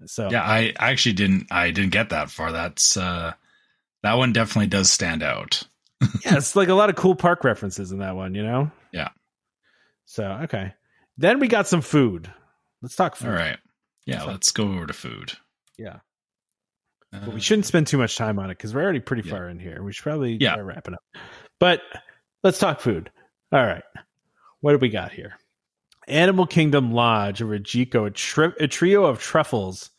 So yeah, I actually didn't get that far. That's that one definitely does stand out. Yeah, it's like a lot of cool park references in that one, Yeah. So okay, then we got some food. Let's talk food. All right. Yeah, let's go over to food. Yeah. But we shouldn't spend too much time on it because we're already pretty far in here. We should probably start wrapping up. But let's talk food. All right. What do we got here? Animal Kingdom Lodge or Rejiko, a trio of truffles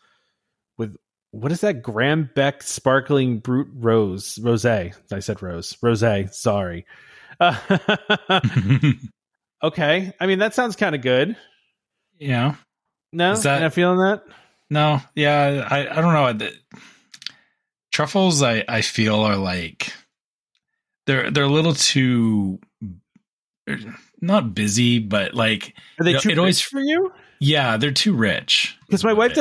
with, what is that? Graham Beck Sparkling Brut Rosé. I said rose. Rosé. Sorry. Okay. I mean, that sounds kind of good. Yeah. No, I'm not feeling that. No, yeah, I don't know. Truffles, I feel are like they're a little too not busy, but like are they too rich for you? Yeah, they're too rich. Because my wife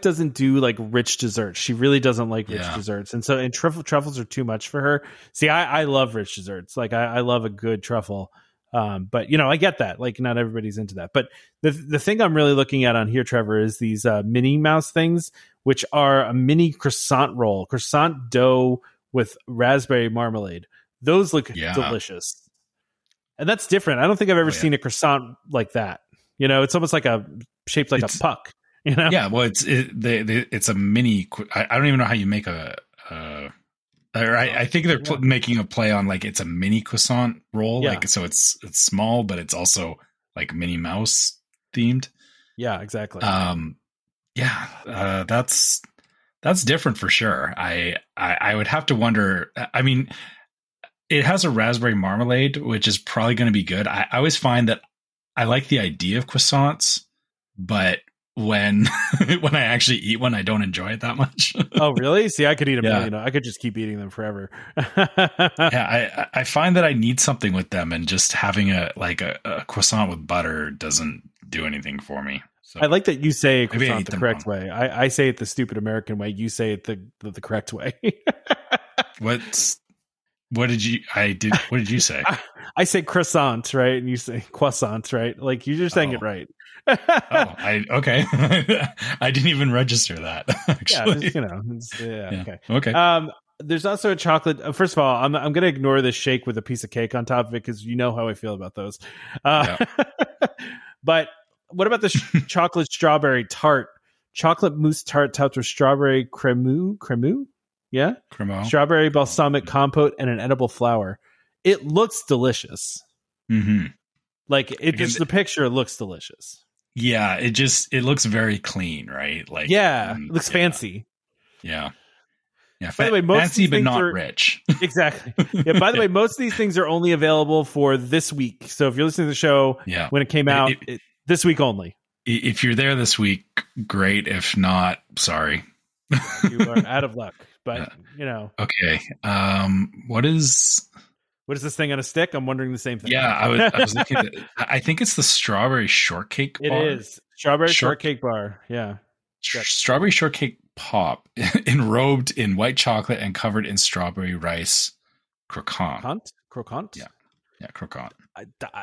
doesn't do like rich desserts. She really doesn't like rich desserts, and truffles are too much for her. See, I love rich desserts. Like I love a good truffle. But I get that, like not everybody's into that, but the thing I'm really looking at on here, Trevor, is these, Minnie Mouse things, which are a mini croissant dough with raspberry marmalade. Those look delicious. And that's different. I don't think I've ever seen a croissant like that. It's almost like shaped like a puck, Yeah. Well, it's a mini, I don't even know how you make I think they're making a play on like it's a mini croissant roll, like so it's small, but it's also like Minnie Mouse themed. Yeah, exactly. That's different for sure. I would have to wonder. I mean, it has a raspberry marmalade, which is probably going to be good. I always find that I like the idea of croissants, but when I actually eat one, I don't enjoy it that much. Oh, really? See, I could eat a million. I could just keep eating them forever. Yeah, I find that I need something with them, and just having a croissant with butter doesn't do anything for me. So I like that you say croissant the correct way. I say it the stupid American way. You say it the correct way. What did you say? I say croissant, right? And you say croissant, right? Like you're just saying it right. Okay. I didn't even register that. Actually. Yeah, okay. Okay. There's also a chocolate. First of all, I'm going to ignore this shake with a piece of cake on top of it because you know how I feel about those. But what about the chocolate strawberry tart? Chocolate mousse tart topped with strawberry cremeux? Yeah. Strawberry balsamic compote and an edible flower. It looks delicious. Mm-hmm. Like the picture looks delicious. Yeah. It looks very clean, right? Like, it looks fancy. Yeah. Yeah. By the way, most fancy, but not rich. Exactly. Yeah. By the way, most of these things are only available for this week. So if you're listening to the show when it came out, this week only. If you're there this week, great. If not, sorry. You are out of luck, but you know. Okay. What is this thing on a stick? I'm wondering the same thing. Yeah, I was looking at it. I think it's the strawberry shortcake bar. It is. Strawberry shortcake bar. Yeah. Strawberry shortcake pop enrobed in white chocolate and covered in strawberry rice croquant. Croquant? Yeah, croquant.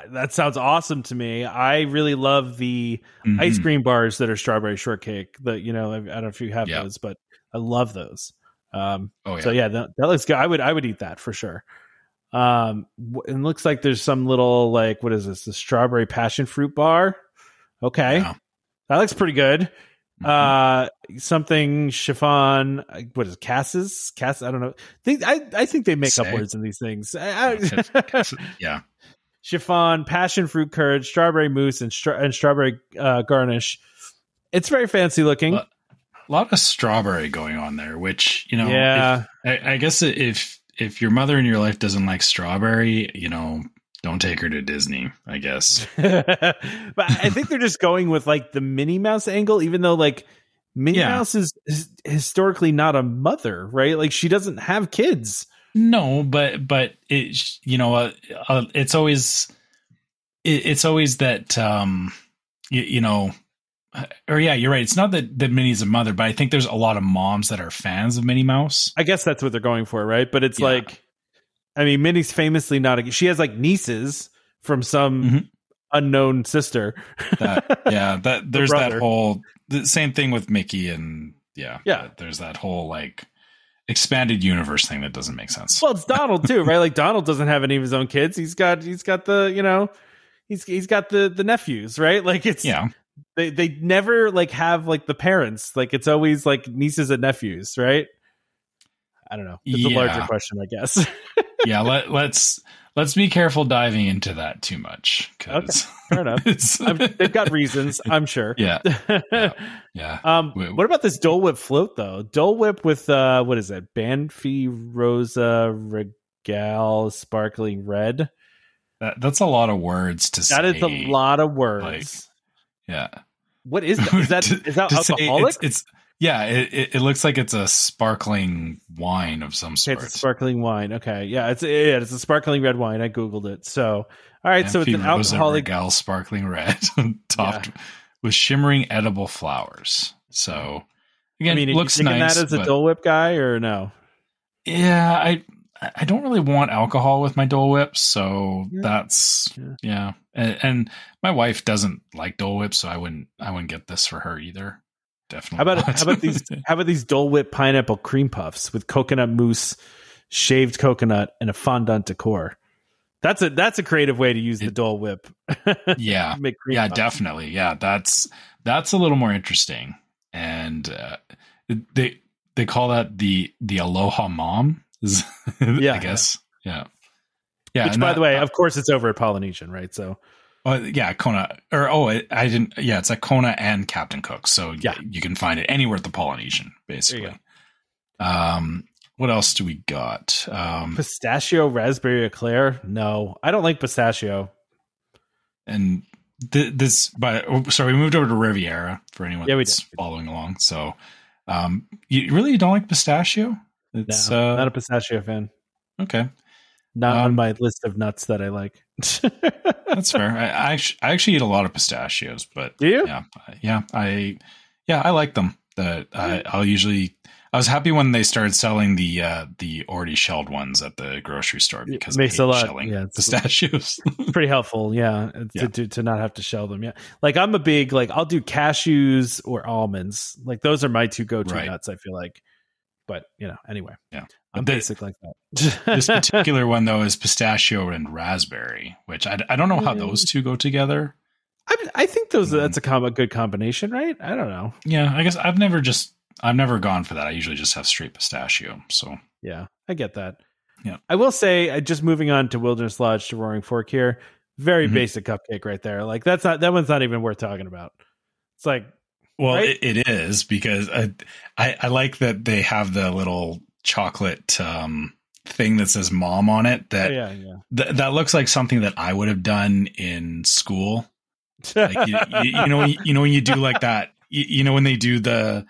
That sounds awesome to me. I really love the ice cream bars that are strawberry shortcake. I don't know if you have those, but I love those. So yeah, that looks good. I would eat that for sure. It looks like there's some little, like, what is this? The strawberry passion fruit bar. Okay. Wow. That looks pretty good. Mm-hmm. Something chiffon, what is it? Cass? I don't know. I think they make up words in these things. Yeah. Chiffon, passion fruit curd, strawberry mousse, and strawberry garnish. It's very fancy looking. A lot of strawberry going on there, which, yeah. I guess if your mother in your life doesn't like strawberry, don't take her to Disney, I guess. But I think they're just going with like the Minnie Mouse angle, even though like Minnie Mouse is historically not a mother, right? Like she doesn't have kids. No, but it, it's always that, or yeah, you're right. It's not that Minnie's a mother, but I think there's a lot of moms that are fans of Minnie Mouse. I guess that's what they're going for, right? But it's Minnie's famously she has like nieces from some unknown sister. There's that whole same thing with Mickey and there's that whole like expanded universe thing that doesn't make sense. Well, it's Donald too, right? Like Donald doesn't have any of his own kids. He's got the he's got the nephews, right? Like it's They never like have like the parents, like it's always like nieces and nephews, right? I don't know. It's a larger question, I guess. Let's be careful diving into that too much. Okay, fair enough. They've got reasons, I'm sure. Yeah. What about this Dole Whip float though? Dole Whip with what is it? Banffy Rosa Regal Sparkling Red. That's a lot of words to say. That is a lot of words. Like, yeah. What is that? Is that alcoholic? It looks like it's a sparkling wine of some sort. It's a sparkling wine. Okay. Yeah. It's a sparkling red wine. I Googled it. So, all right. So it's an alcoholic Regal sparkling red topped with shimmering edible flowers. So again, it looks nice. Are you thinking that as a Dole Whip guy or no? Yeah. I don't really want alcohol with my Dole Whips, so that's. And my wife doesn't like Dole Whips, so I wouldn't get this for her either. Definitely. How about these Dole Whip pineapple cream puffs with coconut mousse, shaved coconut, and a fondant decor? That's a creative way to use the Dole Whip. Yeah. Make cream puffs. Definitely. Yeah, that's a little more interesting. And they call that the Aloha Mom. I guess. Yeah. Which, by the way, of course, it's over at Polynesian, right? So, Kona, or I didn't. Yeah, it's like Kona and Captain Cook. So you can find it anywhere at the Polynesian, basically. What else do we got? Pistachio raspberry eclair? No, I don't like pistachio. And we moved over to Riviera for anyone that's following along. So, you really don't like pistachio? It's not a pistachio fan. Okay. Not on my list of nuts that I like. That's fair. I actually eat a lot of pistachios, but do you? I like them. I was happy when they started selling the already shelled ones at the grocery store because it makes I hate a lot shelling pistachios. Pretty helpful, to not have to shell them. Yeah, like I'm a big I'll do cashews or almonds. Like those are my two go-to nuts. I feel like. But, anyway, I'm basic like that. This particular one, though, is pistachio and raspberry, which I don't know how those two go together. I think that's a good combination, right? I don't know. Yeah, I guess I've never gone for that. I usually just have straight pistachio. So, yeah, I get that. Yeah, I will say just moving on to Wilderness Lodge to Roaring Fork here. Very basic cupcake right there. Like that one's not even worth talking about. It's like. Well, right? It is because I like that they have the little chocolate thing that says mom on it. That looks like something that I would have done in school. Like you know when you do like that, you know when they do the,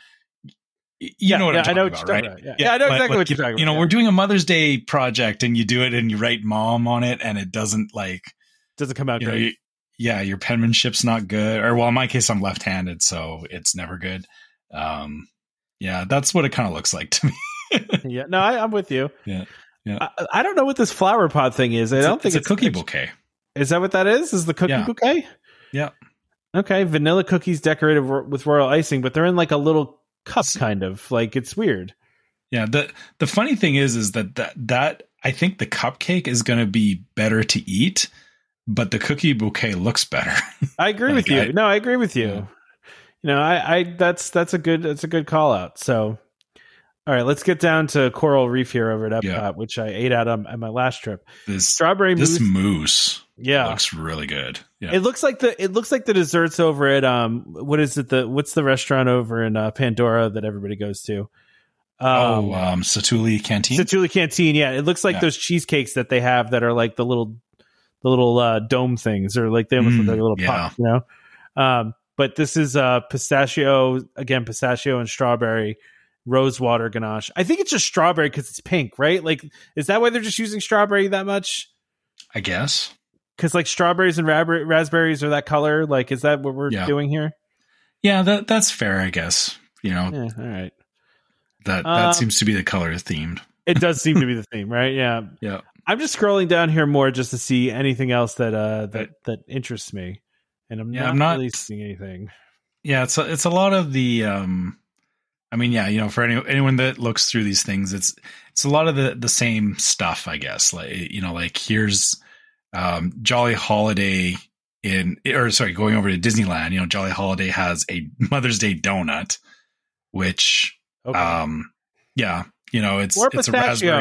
you know what I'm talking about, right? Yeah, I know exactly what you're talking about. You know, we're doing a Mother's Day project, and you do it, and you write "mom" on it, and it doesn't come out great. Your penmanship's not good, or well, in my case, I'm left-handed, so it's never good. That's what it kind of looks like to me. Yeah, no, I'm with you. Yeah, yeah. I don't know what this flower pod thing is. I don't think it's a cookie bouquet. Is that what that is? Is the cookie bouquet? Yeah. Okay, vanilla cookies decorated with royal icing, but they're in like a little cup, kind of. Like, it's weird. Yeah. The funny thing is that I think the cupcake is going to be better to eat, but the cookie bouquet looks better. I agree with you. I agree with you. Yeah. You know, that's a good call out. So, all right, let's get down to Coral Reef here over at Epcot, which I ate out on my last trip. This strawberry mousse. Yeah, looks really good. Yeah. It looks like the desserts over at what's the restaurant over in Pandora that everybody goes to? Satuli Canteen. Satuli Canteen. Yeah, it looks like those cheesecakes that they have that are like the little dome things, or like they almost look like a little pop, you know. But this is pistachio and strawberry rosewater ganache. I think it's just strawberry because it's pink, right? Like, is that why they're just using strawberry that much? I guess. Because like strawberries and raspberries are that color. Like, is that what we're doing here? Yeah, that's fair, I guess. You know, all right. That seems to be the color themed. It does seem to be the theme, right? Yeah, yeah. I'm just scrolling down here more just to see anything else that interests me, and I'm not really seeing anything. Yeah, it's a lot of the. For anyone that looks through these things, it's a lot of the same stuff, I guess. Like, you know, like here's. Jolly Holiday going over to Disneyland, you know, Jolly Holiday has a Mother's Day donut, which, it's a raspberry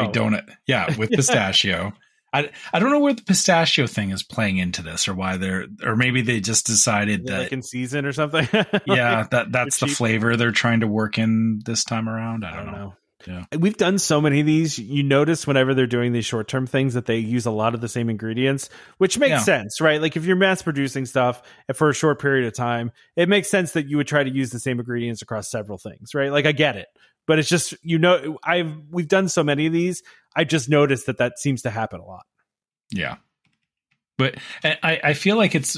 donut. Yeah. With pistachio. I don't know where the pistachio thing is playing into this, or why or maybe they just decided that like in season or something. Yeah. That's the flavor they're trying to work in this time around. I don't know. Yeah. We've done so many of these. You notice whenever they're doing these short-term things that they use a lot of the same ingredients, which makes sense, right? Like if you're mass producing stuff for a short period of time, it makes sense that you would try to use the same ingredients across several things, right? Like I get it, but it's just, you know, we've done so many of these. I just noticed that seems to happen a lot. Yeah. But I feel like it's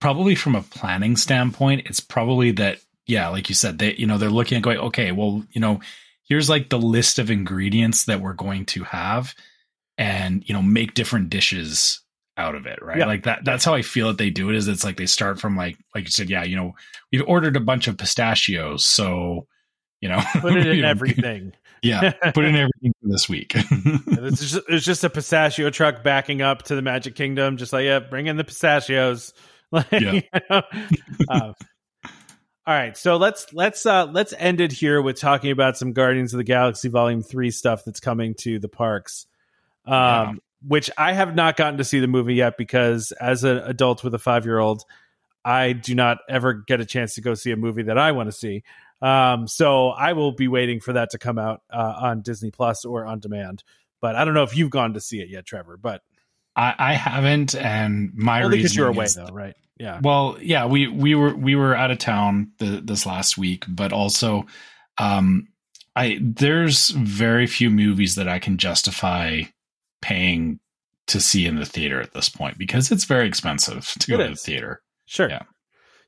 probably from a planning standpoint, it's probably that, like you said, they, you know, they're looking at going, okay, well, you know, here's like the list of ingredients that we're going to have and, you know, make different dishes out of it. Right. Yeah. Like that's how I feel that they do it, is it's like, they start from like you said, you know, we've ordered a bunch of pistachios. So, you know, put it in everything. Yeah. Put in everything for this week. There's just a pistachio truck backing up to the Magic Kingdom. Just like, bring in the pistachios. Like, you know, all right, so let's end it here with talking about some Guardians of the Galaxy Volume 3 stuff that's coming to the parks, which I have not gotten to see the movie yet because as an adult with a 5-year-old, I do not ever get a chance to go see a movie that I want to see. So I will be waiting for that to come out on Disney Plus or on demand. But I don't know if you've gone to see it yet, Trevor. But I haven't, and my reason is you're away though, right? Yeah. Well, yeah, we were out of town this last week, but also, there's very few movies that I can justify paying to see in the theater at this point because it's very expensive to go to the theater. Sure. Yeah.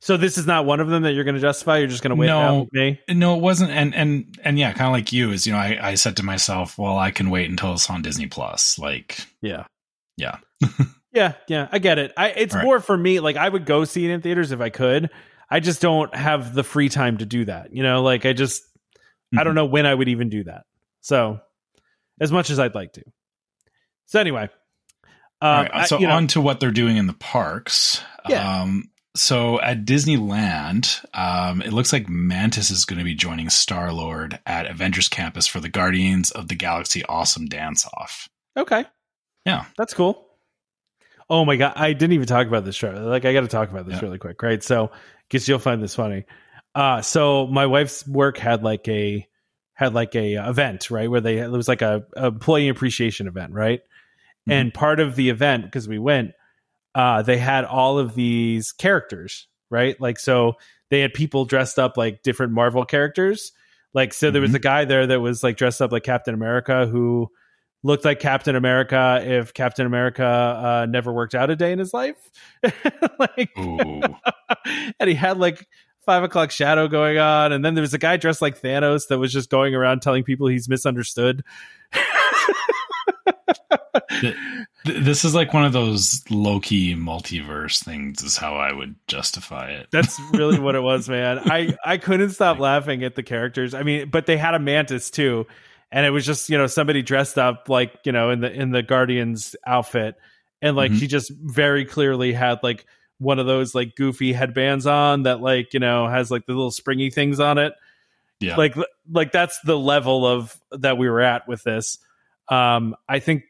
So this is not one of them that you're going to justify. You're just going to wait out with me. No, it wasn't. And yeah, kind of like you is, you know, I said to myself, well, I can wait until it's on Disney Plus. Like, yeah. Yeah, I get it. It's more for me, like I would go see it in theaters if I could. I just don't have the free time to do that. You know, like I just, I don't know when I would even do that. So as much as I'd like to. So anyway. On to what they're doing in the parks. Yeah. So at Disneyland, it looks like Mantis is going to be joining Star-Lord at Avengers Campus for the Guardians of the Galaxy Awesome Dance-Off. Okay. Yeah. That's cool. Oh my God. I didn't even talk about this show. Like I got to talk about this really quick. Right. So I guess you'll find this funny. So my wife's work had like a event, right. Where it was like a employee appreciation event. Right. Mm-hmm. And part of the event, cause we went, they had all of these characters, right? Like, so they had people dressed up like different Marvel characters. Like, so there was a guy there that was like dressed up like Captain America, who looked like Captain America if Captain America never worked out a day in his life. Like, and he had like 5 o'clock shadow going on. And then there was a guy dressed like Thanos that was just going around telling people he's misunderstood. This is like one of those Loki multiverse things is how I would justify it. That's really what it was, man. I couldn't stop laughing at the characters. I mean, but they had a Mantis too. And it was just, you know, somebody dressed up like, you know, in the Guardians outfit. And like, she just very clearly had like one of those like goofy headbands on that, like, you know, has like the little springy things on it. Yeah. Like that's the level of that we were at with this. I think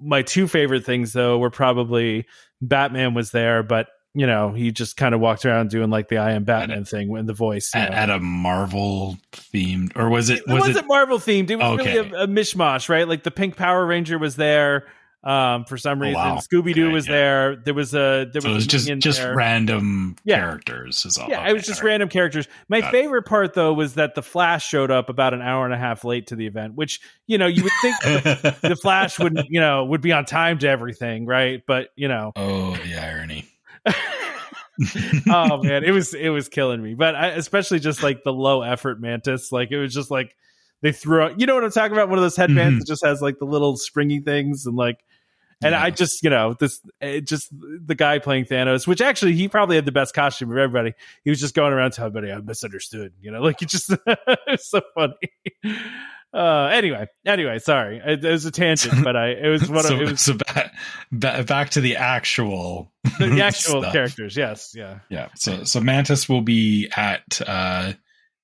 my two favorite things though were probably Batman was there, but you know, he just kind of walked around doing like the I am Batman thing when the voice at a Marvel themed, or was it Marvel themed? It was really a mishmash, right? Like the Pink Power Ranger was there for some reason. Oh, wow. Scooby-Doo was there. There was random characters. Is all. Yeah, it was just random characters. My favorite part though was that the Flash showed up about an hour and a half late to the event, which, you know, you would think the Flash would be on time to everything, right? But you know, oh, the irony. Oh man, it was killing me. But especially just like the low effort Mantis, like it was just like they threw out, you know what I'm talking about, one of those headbands that just has like the little springy things and like, and I just, you know, the guy playing Thanos, which actually he probably had the best costume of everybody. He was just going around telling everybody I'm misunderstood, you know, like it just it's so funny. Anyway, sorry, it was a tangent, but it was one of it was back to the actual stuff. Characters. Yes, yeah. So Mantis will be at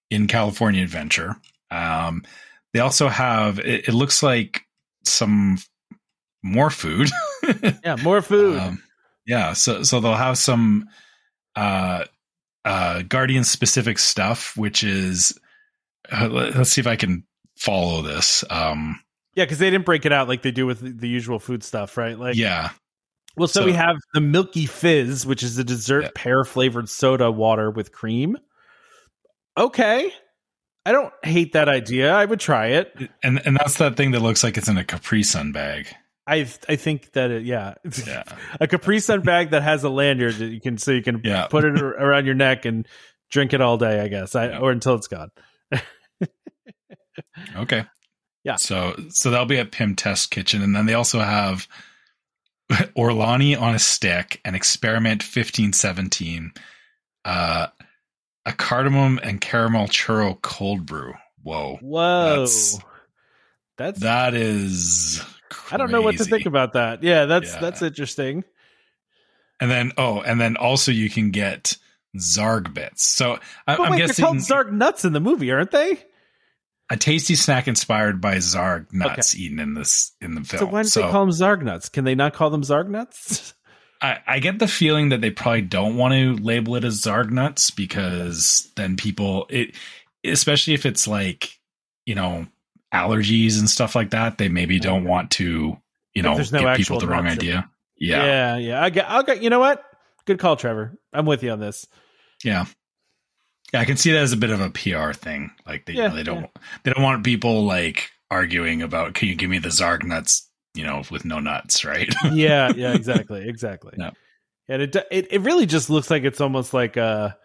in California Adventure. They also have it looks like some more food. Yeah, more food. So they'll have some Guardian specific stuff, which is let's see if I can follow this. Because they didn't break it out like they do with the usual food stuff, right? Like, yeah, well, so we have the Milky Fizz, which is a dessert pear flavored soda water with cream. Okay, I don't hate that idea. I would try it. And that's that thing that looks like it's in a Capri Sun bag. I think that it a Capri Sun bag that has a lanyard that you can put it around your neck and drink it all day, I guess, or until it's gone. Okay. Yeah. So that'll be at Pim Test Kitchen, and then they also have Orlani on a stick, an Experiment 1517, a cardamom and caramel churro cold brew. Whoa. That is crazy. I don't know what to think about that. Yeah, that's interesting. And then also you can get Zarg bits. So I'm guessing they're called Zarg nuts in the movie, aren't they? A tasty snack inspired by Zarg nuts eaten in the film. So why did they call them Zarg nuts? Can they not call them Zarg nuts? I get the feeling that they probably don't want to label it as Zarg nuts, because then people, especially if it's like, you know, allergies and stuff like that, they maybe don't want to, you know, give people the wrong idea. Yeah. Yeah. You know what? Good call, Trevor. I'm with you on this. Yeah. Yeah, I can see that as a bit of a PR thing. Like they don't want people like arguing about, can you give me the Zarg nuts, you know, with no nuts, right? yeah, exactly. Yeah. And it really just looks like it's almost like a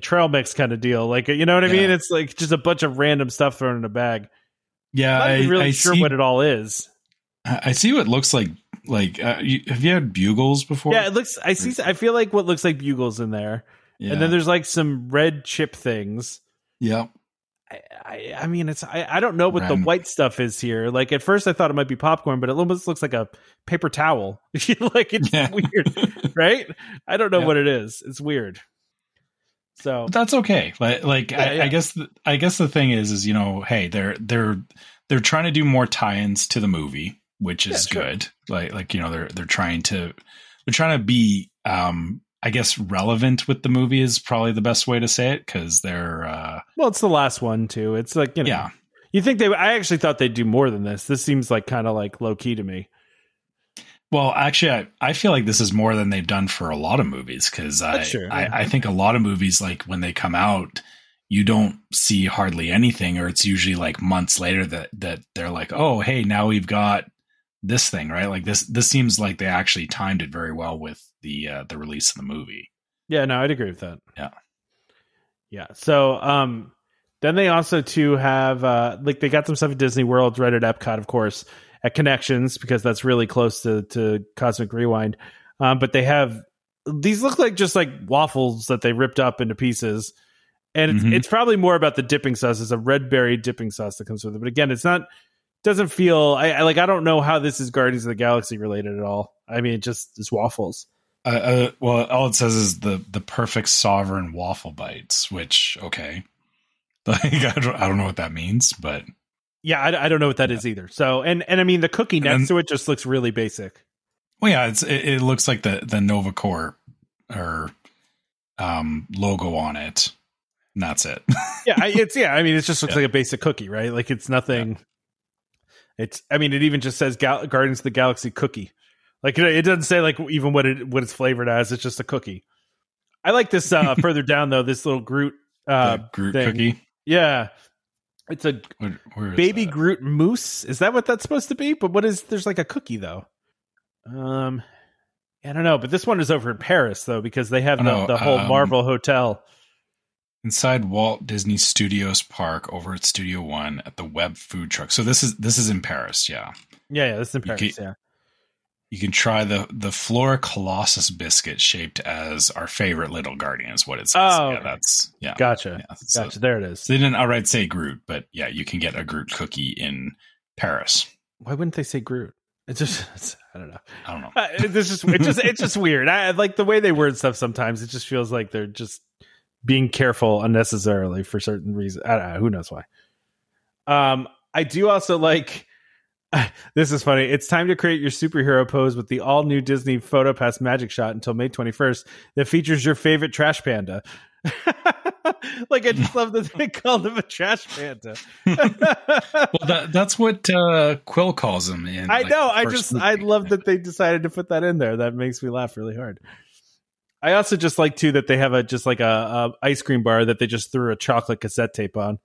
trail mix kind of deal. Like, you know what I mean? It's like just a bunch of random stuff thrown in a bag. Yeah, I'm not really sure what it all is. I see what looks like. Like, have you had Bugles before? Yeah, it looks. I feel like what looks like Bugles in there. Yeah. And then there's like some red chip things. Yeah. I mean, it's I don't know what the white stuff is here. Like at first I thought it might be popcorn, but it almost looks like a paper towel. Like it's weird, right? I don't know what it is. It's weird. So but that's okay. I guess the thing is, you know, hey, they're trying to do more tie-ins to the movie, which is good. Like, you know, they're trying to be, I guess relevant with the movie is probably the best way to say it, because they're well, it's the last one too. It's like, you know, I actually thought they'd do more than this. This seems like kind of like low key to me. Well, actually, I feel like this is more than they've done for a lot of movies, because I think a lot of movies, like when they come out, you don't see hardly anything, or it's usually like months later that they're like, oh, hey, now we've got this thing, right? Like this seems like they actually timed it very well with the release of the movie. Yeah, no, I'd agree with that. Yeah. Yeah. So then they also too have like they got some stuff at Disney World, right at Epcot, of course, at Connections, because that's really close to Cosmic Rewind. But they have these look like just like waffles that they ripped up into pieces. And it's probably more about the dipping sauce. It's a red berry dipping sauce that comes with it. But again, it's not, doesn't feel, I don't know how this is Guardians of the Galaxy related at all. I mean, it's waffles. Well, all it says is the perfect sovereign waffle bites, which, okay. Like, I don't know what that means, but. Yeah, I don't know what that is either. So, and I mean, the cookie next to it just looks really basic. Well, yeah, it looks like the NovaCorp or logo on it. And that's it. It just looks like a basic cookie, right? Like it's nothing. Yeah. It even just says Guardians of the Galaxy cookie. Like it doesn't say like even what it's flavored as. It's just a cookie. I like this further down though. This little Groot thing. Cookie. Yeah. It's a baby Groot mousse. Is that what that's supposed to be? But there's like a cookie though. I don't know, but this one is over in Paris though, because they have the whole Marvel hotel. Inside Walt Disney Studios Park over at Studio One at the Web Food Truck. So this is in Paris. Yeah. Yeah. This is in Paris. You can try the Flora Colossus biscuit shaped as our favorite little guardian is what it says. Oh, yeah, okay. Gotcha. Yeah, so, gotcha. There it is. They didn't outright say Groot, but yeah, you can get a Groot cookie in Paris. Why wouldn't they say Groot? I don't know. It's just weird. I like the way they word stuff. Sometimes it just feels like they're just being careful unnecessarily for certain reasons. I don't know, who knows why. I do also like, this is funny. It's time to create your superhero pose with the all new Disney PhotoPass Magic Shot until May 21st that features your favorite trash panda. Like, I just love that they called him a trash panda. Well, that's what Quill calls him. In, I like, know. I love that they decided to put that in there. That makes me laugh really hard. I also just like too that they have a ice cream bar that they just threw a chocolate cassette tape on.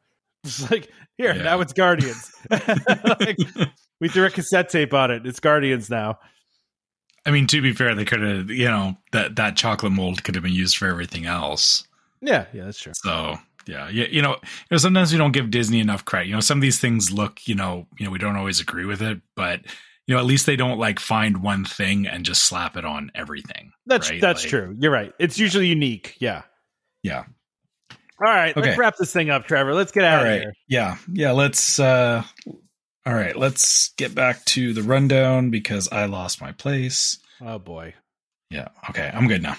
It's like, here, now it's Guardians. Like, we threw a cassette tape on it. It's Guardians now. I mean, to be fair, they could have, that chocolate mold could have been used for everything else. Yeah, that's true. So, sometimes we don't give Disney enough credit. Some of these things look, we don't always agree with it, but at least they don't like find one thing and just slap it on everything. That's like, true. You're right. It's usually unique. Yeah. Yeah. All right. Okay. Let's wrap this thing up, Trevor. Let's get out of here. Yeah. Yeah. Let's get back to the rundown because I lost my place. Oh boy. Yeah. Okay. I'm good now.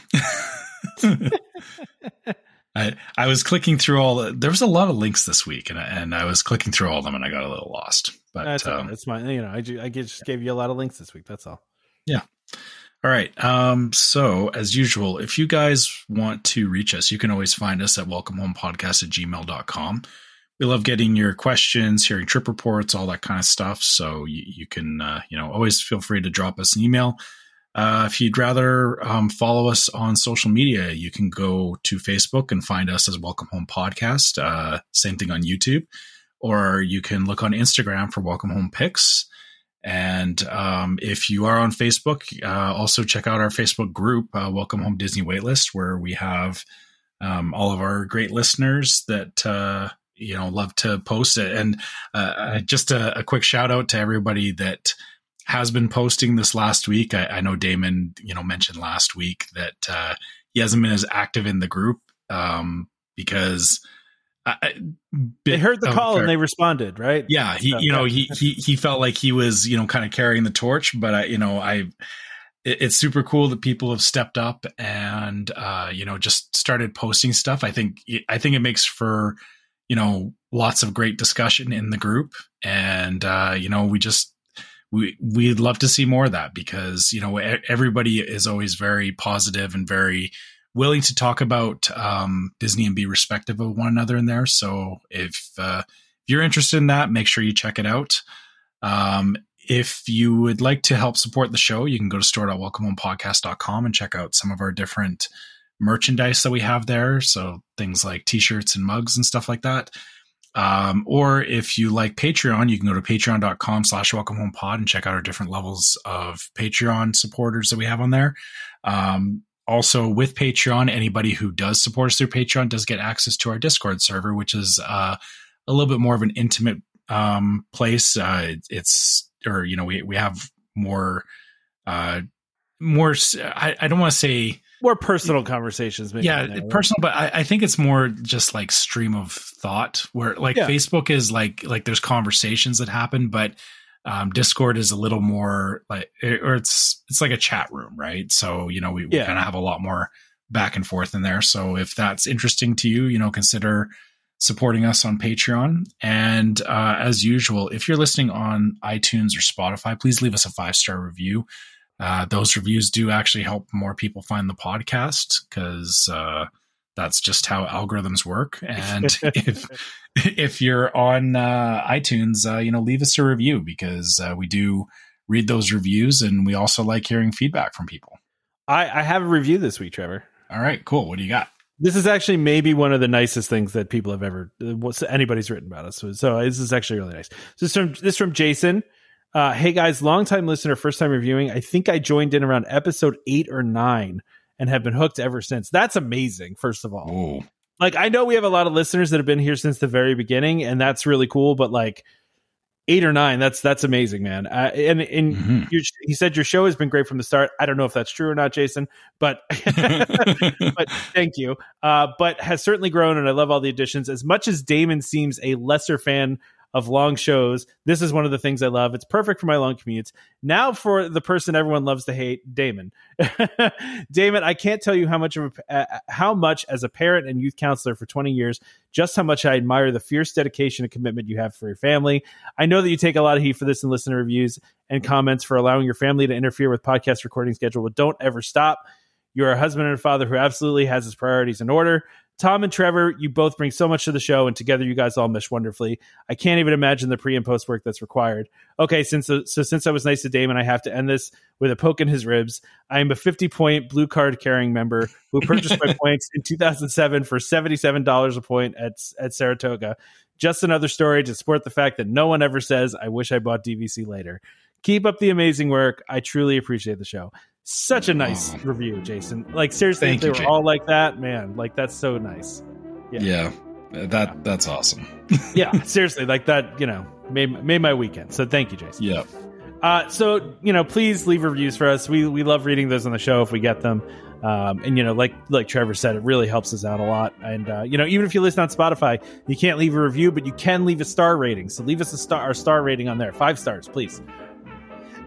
I was clicking through there was a lot of links this week and I was clicking through all of them and I got a little lost. But that's I just gave you a lot of links this week. That's all. Yeah. All right. So as usual, if you guys want to reach us, you can always find us at welcomehomepodcast@gmail.com. We love getting your questions, hearing trip reports, all that kind of stuff. So you can, always feel free to drop us an email. If you'd rather follow us on social media, you can go to Facebook and find us as Welcome Home Podcast. Same thing on YouTube. Or you can look on Instagram for Welcome Home Pics. And if you are on Facebook, also check out our Facebook group, Welcome Home Disney Waitlist, where we have all of our great listeners that, love to post it. And just a quick shout out to everybody that has been posting this last week. I know Damon, mentioned last week that he hasn't been as active in the group because they heard the call and they responded, right? Yeah. He felt like he was, kind of carrying the torch, but it's super cool that people have stepped up and, just started posting stuff. I think it makes for, lots of great discussion in the group. And, we'd love to see more of that because, everybody is always very positive and very willing to talk about Disney and be respectful of one another in there. So if you're interested in that, make sure you check it out. If you would like to help support the show, you can go to store.welcomehomepodcast.com and check out some of our different merchandise that we have there. So things like t-shirts and mugs and stuff like that. Or if you like Patreon, you can go to patreon.com/welcomehomepod and check out our different levels of Patreon supporters that we have on there. Also with Patreon, anybody who does support us through Patreon does get access to our Discord server, which is a little bit more of an intimate place. We have more. I don't want to say more personal conversations. Maybe personal, but I think it's more just like stream of thought. Where Facebook is like there's conversations that happen, but Discord is a little more it's like a chat room, right? So we kind of have a lot more back and forth in there. So if that's interesting to you, consider supporting us on Patreon. And as usual, if you're listening on iTunes or Spotify, please leave us a 5-star review. Those reviews do actually help more people find the podcast because that's just how algorithms work. And if you're on iTunes, leave us a review because we do read those reviews, and we also like hearing feedback from people. I have a review this week, Trevor. All right, cool. What do you got? This is actually maybe one of the nicest things that people have anybody's written about us. So this is actually really nice. This is from Jason. Hey guys, longtime listener, first time reviewing. I think I joined in around episode 8 or 9 and have been hooked ever since. That's amazing. First of all, I know we have a lot of listeners that have been here since the very beginning, and that's really cool. But 8 or 9, that's amazing, man. Mm-hmm. He said your show has been great from the start. I don't know if that's true or not, Jason, but thank you. But has certainly grown, and I love all the additions. As much as Damon seems a lesser fan of long shows, this is one of the things I love. It's perfect for my long commutes. Now for the person everyone loves to hate, Damon. Damon, I can't tell you how much as a parent and youth counselor for 20 years, just how much I admire the fierce dedication and commitment you have for your family. I know that you take a lot of heat for this in listener reviews and comments for allowing your family to interfere with podcast recording schedule, but don't ever stop. You're a husband and a father who absolutely has his priorities in order. Tom and Trevor, you both bring so much to the show, and together you guys all mesh wonderfully. I can't even imagine the pre and post work that's required. Okay, since I was nice to Damon, I have to end this with a poke in his ribs. I am a 50-point blue card carrying member who purchased my points in 2007 for $77 a point at Saratoga. Just another story to support the fact that no one ever says, I wish I bought DVC later. Keep up the amazing work. I truly appreciate the show. Such a nice review, Jason. Seriously, if they were all like that, man, that's so nice. Yeah. That's awesome. Yeah, seriously, that, made my weekend. So thank you, Jason. Yeah. So, please leave reviews for us. We love reading those on the show if we get them. And Trevor said, it really helps us out a lot. And, even if you listen on Spotify, you can't leave a review, but you can leave a star rating. So leave us our star rating on there. 5 stars, please.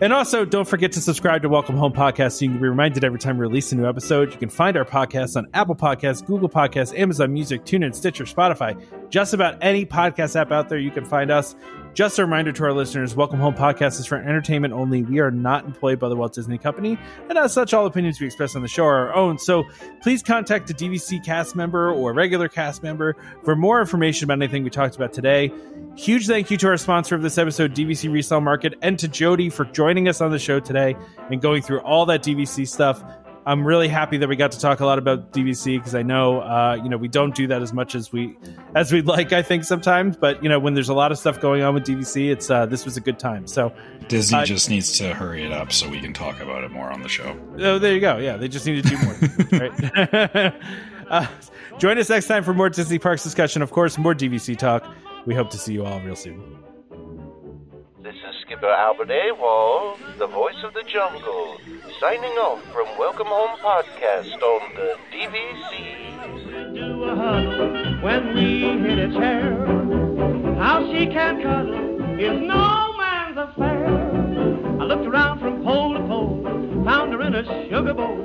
And also, don't forget to subscribe to Welcome Home Podcast so you can be reminded every time we release a new episode. You can find our podcast on Apple Podcasts, Google Podcasts, Amazon Music, TuneIn, Stitcher, Spotify, just about any podcast app out there you can find us. Just a reminder to our listeners, Welcome Home Podcast is for entertainment only. We are not employed by the Walt Disney Company, and as such, all opinions we express on the show are our own. So please contact a DVC cast member or regular cast member for more information about anything we talked about today. Huge thank you to our sponsor of this episode, DVC Resale Market, and to Jody for joining us on the show today and going through all that DVC stuff. I'm really happy that we got to talk a lot about DVC because I know, we don't do that as much as we'd like, I think, sometimes. But, when there's a lot of stuff going on with DVC, it's this was a good time. So Disney just needs to hurry it up so we can talk about it more on the show. Oh, there you go. Yeah, they just need to do more. Right? Join us next time for more Disney Parks discussion. Of course, more DVC talk. We hope to see you all real soon. This is Skipper Albert Awol, the voice of the jungle, signing off from Welcome Home Podcast on the DVC. Do a huddle when we hit a chair. How she can cuddle is no man's affair. I looked around from pole to pole, found her in a sugar bowl.